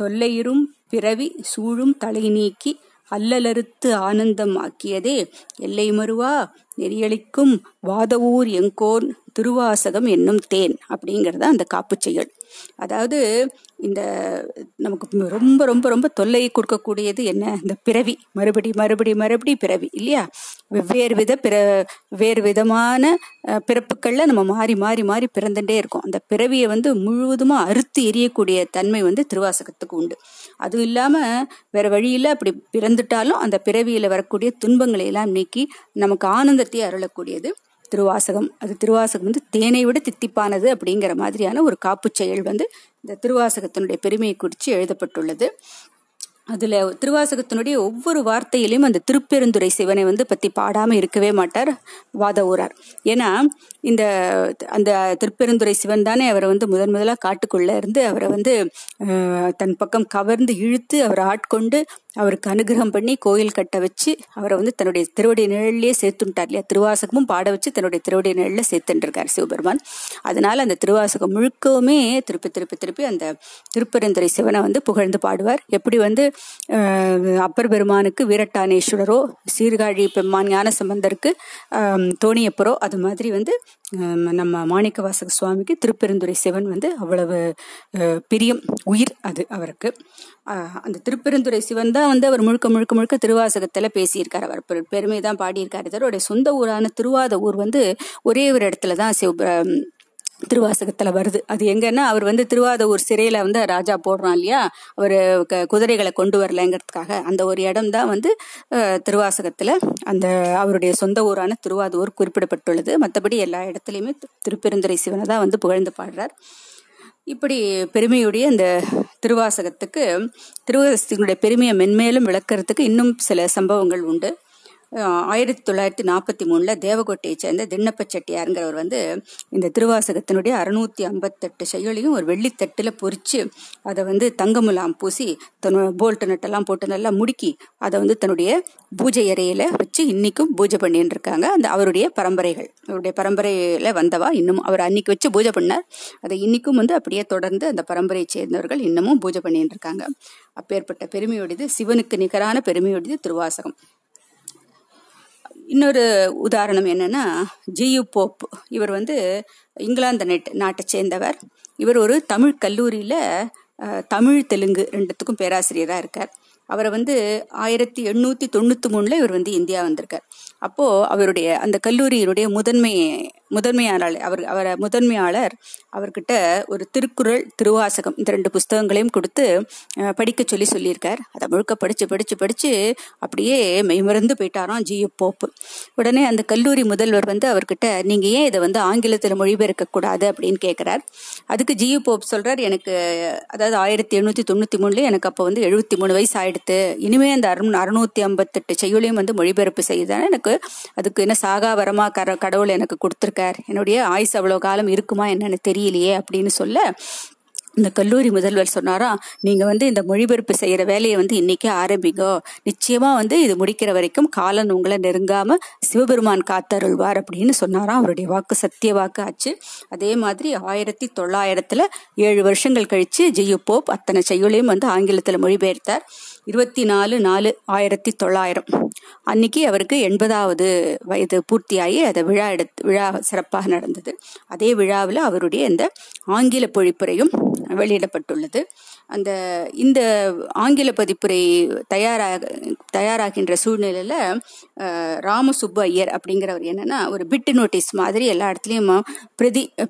தொல்லையிரும் பிறவி சூழும் தலை நீக்கி அல்லலறுத்து ஆனந்தம் ஆக்கியதே எல்லை மறுவா நெறியளிக்கும் வாதவூர் எங்கோன் திருவாசகம் என்னும் தேன் அப்படிங்கிறத அந்த காப்புச்செயல். அதாவது இந்த நமக்கு ரொம்ப ரொம்ப ரொம்ப தொல்லையை கொடுக்கக்கூடியது என்ன? இந்த பிறவி. மறுபடி பிறவி இல்லையா? வேறு விதமான பிறப்புகளில் நம்ம மாறி பிறந்துட்டே இருக்கோம். அந்த பிறவியை வந்து முழுவதுமா அறுத்து எரியக்கூடிய தன்மை வந்து திருவாசகத்துக்கு உண்டு. அதுவும் இல்லாமல் வேற வழியில் அப்படி பிறந்துட்டாலும் அந்த பிறவியில் வரக்கூடிய துன்பங்களை எல்லாம் நீக்கி நமக்கு ஆனந்தத்தை அருளக்கூடியது திருவாசகம். அது திருவாசகம் வந்து தேனை விட தித்திப்பானது அப்படிங்கிற மாதிரியான ஒரு காப்புச்செயல் வந்து இந்த திருவாசகத்தினுடைய பெருமையை குறித்து எழுதப்பட்டுள்ளது. அதில் திருவாசகத்தினுடைய ஒவ்வொரு வார்த்தையிலையும் அந்த திருப்பெருந்துறை சிவனை வந்து பற்றி பாடாமல் இருக்கவே மாட்டார் வாதவூரார். ஏன்னா இந்த அந்த திருப்பெருந்துறை சிவன் தானே அவரை வந்து முதலாக காட்டுக்குள்ளே இருந்து அவரை வந்து தன் பக்கம் கவர்ந்து இழுத்து அவரை ஆட்கொண்டு அவருக்கு அனுகிரகம் பண்ணி கோயில் கட்ட வச்சு அவரை வந்து தன்னுடைய திருவடைய நிழல்லையே சேர்த்துட்டார் இல்லையா? திருவாசகமும் பாட வச்சு தன்னுடைய திருவடைய நிழலில் சேர்த்துட்டுருக்கார் சிவபெருமான். அதனால் அந்த திருவாசகம் முழுக்கவுமே திருப்பி அந்த திருப்பெருந்துறை சிவனை வந்து புகழ்ந்து பாடுவார். எப்படி வந்து அப்பர் பெருமானுக்கு வீரட்டானேஸ்வரரோ, சீர்காழி பெருமான் ஞான சம்பந்தருக்கு தோணியப்பரோ, அது மாதிரி வந்து நம்ம மாணிக்க வாசக சுவாமிக்கு திருப்பெருந்துறை சிவன் வந்து அவ்வளவு பிரியம், உயிர் அது அவருக்கு. அந்த திருப்பெருந்துறை சிவன் தான் வந்து அவர் முழுக்க திருவாசகத்தில் பேசியிருக்கார். அவர் பெருமை தான் பாடியிருக்காரு. அவருடைய சொந்த ஊரான திருவாதவூர் வந்து ஒரே ஒரு இடத்துல தான் திருவாசகத்துல வருது. அது எங்கன்னா அவர் வந்து திருவாதவூர் சிறையில வந்து ராஜா போடுறான் இல்லையா, அவர் குதிரைகளை கொண்டு வரலங்கிறதுக்காக, அந்த ஒரு இடம் தான் வந்து திருவாசகத்துல அந்த அவருடைய சொந்த ஊரான திருவாதவூர் குறிப்பிடப்பட்டுள்ளது. மற்றபடி எல்லா இடத்துலையுமே திருப்பெருந்துறை சிவனை தான் வந்து புகழ்ந்து பாடுறார். இப்படி பெருமையுடைய இந்த திருவாசகத்தினுடைய பெருமையை மென்மேலும் விளக்கிறதுக்கு இன்னும் சில சம்பவங்கள் உண்டு. 1943 தேவகோட்டையை சேர்ந்த திண்ணப்ப செட்டியாருங்கிறவர் வந்து இந்த திருவாசகத்தினுடைய 658 செயலையும் ஒரு வெள்ளித்தட்டில் பொறிச்சு அதை வந்து தங்கமுலாம் பூசி தன்னோட போல்ட்டு நட்டெல்லாம் போட்டு நல்லா முடுக்கி அதை வந்து தன்னுடைய பூஜை அறையில வச்சு இன்னைக்கும் பூஜை பண்ணிட்டு இருக்காங்க. அந்த அவருடைய பரம்பரையில வந்தவா இன்னும் அவர் அன்னைக்கு வச்சு பூஜை பண்ணார். அதை இன்னைக்கும் வந்து அப்படியே தொடர்ந்து அந்த பரம்பரையை சேர்ந்தவர்கள் இன்னமும் பூஜை பண்ணிட்டு இருக்காங்க. அப்பேற்பட்ட பெருமையுடையது, சிவனுக்கு நிகரான பெருமையுடையது திருவாசகம். இன்னொரு உதாரணம் என்னன்னா, ஜி.யு. போப். இவர் வந்து இங்கிலாந்து நாட்டை சேர்ந்தவர். இவர் ஒரு தமிழ் கல்லூரியில் தமிழ் தெலுங்கு ரெண்டுத்துக்கும் பேராசிரியராக இருக்கார். அவரை வந்து 1893 இவர் வந்து இந்தியா வந்திருக்கார். அப்போது அவருடைய அந்த கல்லூரியினுடைய முதன்மையாளர் அவர்கிட்ட ஒரு திருக்குறள், திருவாசகம் இந்த ரெண்டு புஸ்தகங்களையும் கொடுத்து படிக்க சொல்லியிருக்கார். அதை முழுக்க படித்து அப்படியே மெய்மறந்து போயிட்டாராம் ஜி.யு. போப். உடனே அந்த கல்லூரி முதல்வர் வந்து அவர்கிட்ட, நீங்கள் ஏன் இதை வந்து ஆங்கிலத்தில் மொழிபெயர்க்கக்கூடாது அப்படின்னு கேட்குறார். அதுக்கு ஜி.யு. போப் சொல்கிறார், எனக்கு அதாவது 1893 எனக்கு அப்போ வந்து 73 வயசு ஆயிடுத்து. இனிமே அந்த 658 செய்யுளையும் வந்து மொழிபெயர்ப்பு செய்தானே எனக்கு அதுக்கு என்ன சாகா வரமா கடவுள் எனக்கு கொடுத்துருக்கார், என்னுடைய ஆயுசு அவ்வளோ காலம் இருக்குமா என்னன்னு தெரியலையே அப்படின்னு சொல்ல, இந்த கல்லூரி முதல்வர் சொன்னாரா, நீங்கள் வந்து இந்த மொழிபெயர்ப்பு செய்கிற வேலையை வந்து இன்றைக்கே ஆரம்பிங்கோ, நிச்சயமாக வந்து இது முடிக்கிற வரைக்கும் காலன் உங்களை நெருங்காமல் சிவபெருமான் காத்தருள்வார் அப்படின்னு சொன்னாராம். அவருடைய வாக்கு சத்திய வாக்கு ஆச்சு. அதே மாதிரி 1900 7 வருஷங்கள் கழித்து ஜி.யு. போப் அத்தனை செய்யுளையும் வந்து ஆங்கிலத்தில் மொழிபெயர்த்தார். 24/4/1900 அன்னைக்கு அவருக்கு 80வது வயது பூர்த்தியாகி அதை விழா சிறப்பாக நடந்தது. அதே விழாவில் அவருடைய இந்த ஆங்கில பொழிப்புரையும் வெளியிடப்பட்டுள்ளது. இந்த ஆங்கில பதிப்புரை தயாராகின்ற சூழ்நிலையில் ராமசுப்பய்யர் அப்படிங்கிறவர் என்னன்னா ஒரு பிட்டு நோட்டீஸ் மாதிரி எல்லா இடத்துலையும்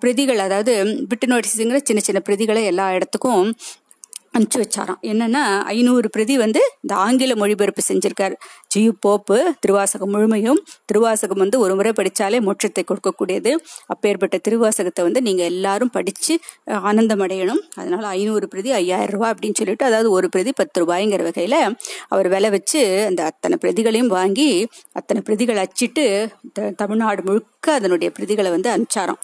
பிரதிகள், அதாவது பிட்டு நோட்டீஸுங்கிற சின்ன சின்ன பிரதிகளை எல்லா இடத்துக்கும் அனுப்பிச்சு வச்சாராம். என்னன்னா 500 பிரதி இந்த ஆங்கில மொழிபெயர்ப்பு செஞ்சிருக்கார் ஜி.யு. போப். திருவாசகம் முழுமையும், திருவாசகம் ஒரு முறை படித்தாலே மோட்சத்தை கொடுக்கக்கூடியது, அப்பேற்பட்ட திருவாசகத்தை நீங்கள் எல்லாரும் படித்து ஆனந்தம் அடையணும், அதனால 500 பிரதி 5000 ரூபாய் அப்படின்னு சொல்லிட்டு, அதாவது ஒரு பிரதி 10 ரூபாய்ங்கிற வகையில் அவர் விலை வச்சு அந்த அத்தனை பிரதிகளையும் வாங்கி அத்தனை பிரதிகள் அச்சிட்டு தமிழ்நாடு முழுக்க அதனுடைய பிரதிகளை அனுப்பிச்சாராம்.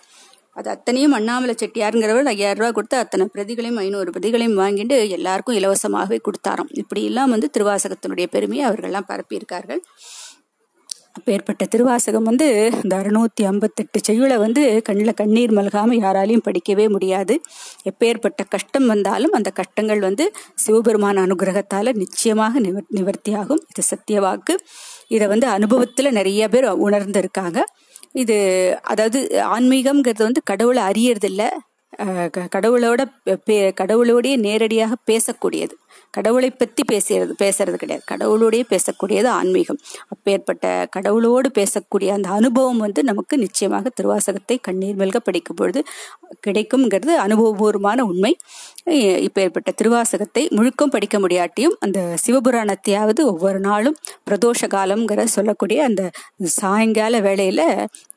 அது அத்தனையும் அண்ணாமலை செட்டியாருங்கிறவர் 5000 ரூபாய் கொடுத்து அத்தனை பிரதிகளையும் 500 பிரதிகளையும் வாங்கிட்டு எல்லாருக்கும் இலவசமாகவே கொடுத்தாராம். இப்படி எல்லாம் திருவாசகத்தினுடைய பெருமையை அவர்கள்லாம் பரப்பியிருக்கார்கள். அப்பேற்பட்ட திருவாசகம் இந்த 658 செய்யுளை கண்ணில் கண்ணீர் மல்காமல் யாராலையும் படிக்கவே முடியாது. எப்பேற்பட்ட கஷ்டம் வந்தாலும் அந்த கஷ்டங்கள் சிவபெருமான அனுகிரகத்தால் நிச்சயமாக நிவர்த்தியாகும். இது சத்தியவாக்கு. இதை அனுபவத்தில் நிறைய பேர் உணர்ந்திருக்காங்க. இது அதாவது ஆன்மீகம்ங்கிறது கடவுளை அறியறதில்லை, கடவுளோடைய நேரடியாக பேசக்கூடியது, கடவுளை பற்றி பேசுறது கிடையாது, கடவுளோடைய பேசக்கூடியது ஆன்மீகம். அப்பேற்பட்ட கடவுளோடு பேசக்கூடிய அந்த அனுபவம் நமக்கு நிச்சயமாக திருவாசகத்தை கண்ணீர் மெல்க படிக்கும் பொழுது கிடைக்கும்ங்கிறது அனுபவபூர்வமான உண்மை. இப்பேற்பட்ட திருவாசகத்தை முழுக்கம் படிக்க முடியாட்டியும் அந்த சிவபுராணத்தையாவது ஒவ்வொரு நாளும் பிரதோஷ காலம்ங்கிற சொல்லக்கூடிய அந்த சாயங்கால வேளையில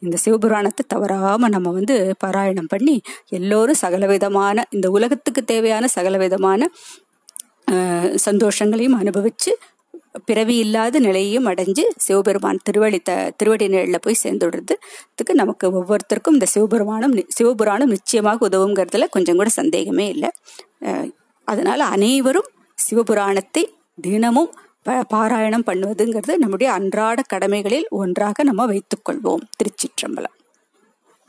இந்த சிவபுராணத்தை தவறாம நம்ம பாராயணம் பண்ணி எல்லோரும் சகலவிதமான இந்த உலகத்துக்கு தேவையான சகலவிதமான சந்தோஷங்களையும் அனுபவிச்சு பிறவி இல்லாத நிலையையும் அடைஞ்சு சிவபெருமான் திருவடி நிழலில் போய் சேர்ந்துடுறதுக்கு நமக்கு ஒவ்வொருத்தருக்கும் இந்த சிவபுராணம் நிச்சயமாக உதவுங்கிறதுல கொஞ்சம் கூட சந்தேகமே இல்லை. அதனால் அனைவரும் சிவபுராணத்தை தினமும் பாராயணம் பண்ணுவதுங்கிறது நம்முடைய அன்றாட கடமைகளில் ஒன்றாக நம்ம வைத்துக்கொள்வோம். திருச்சிற்றம்பலம்.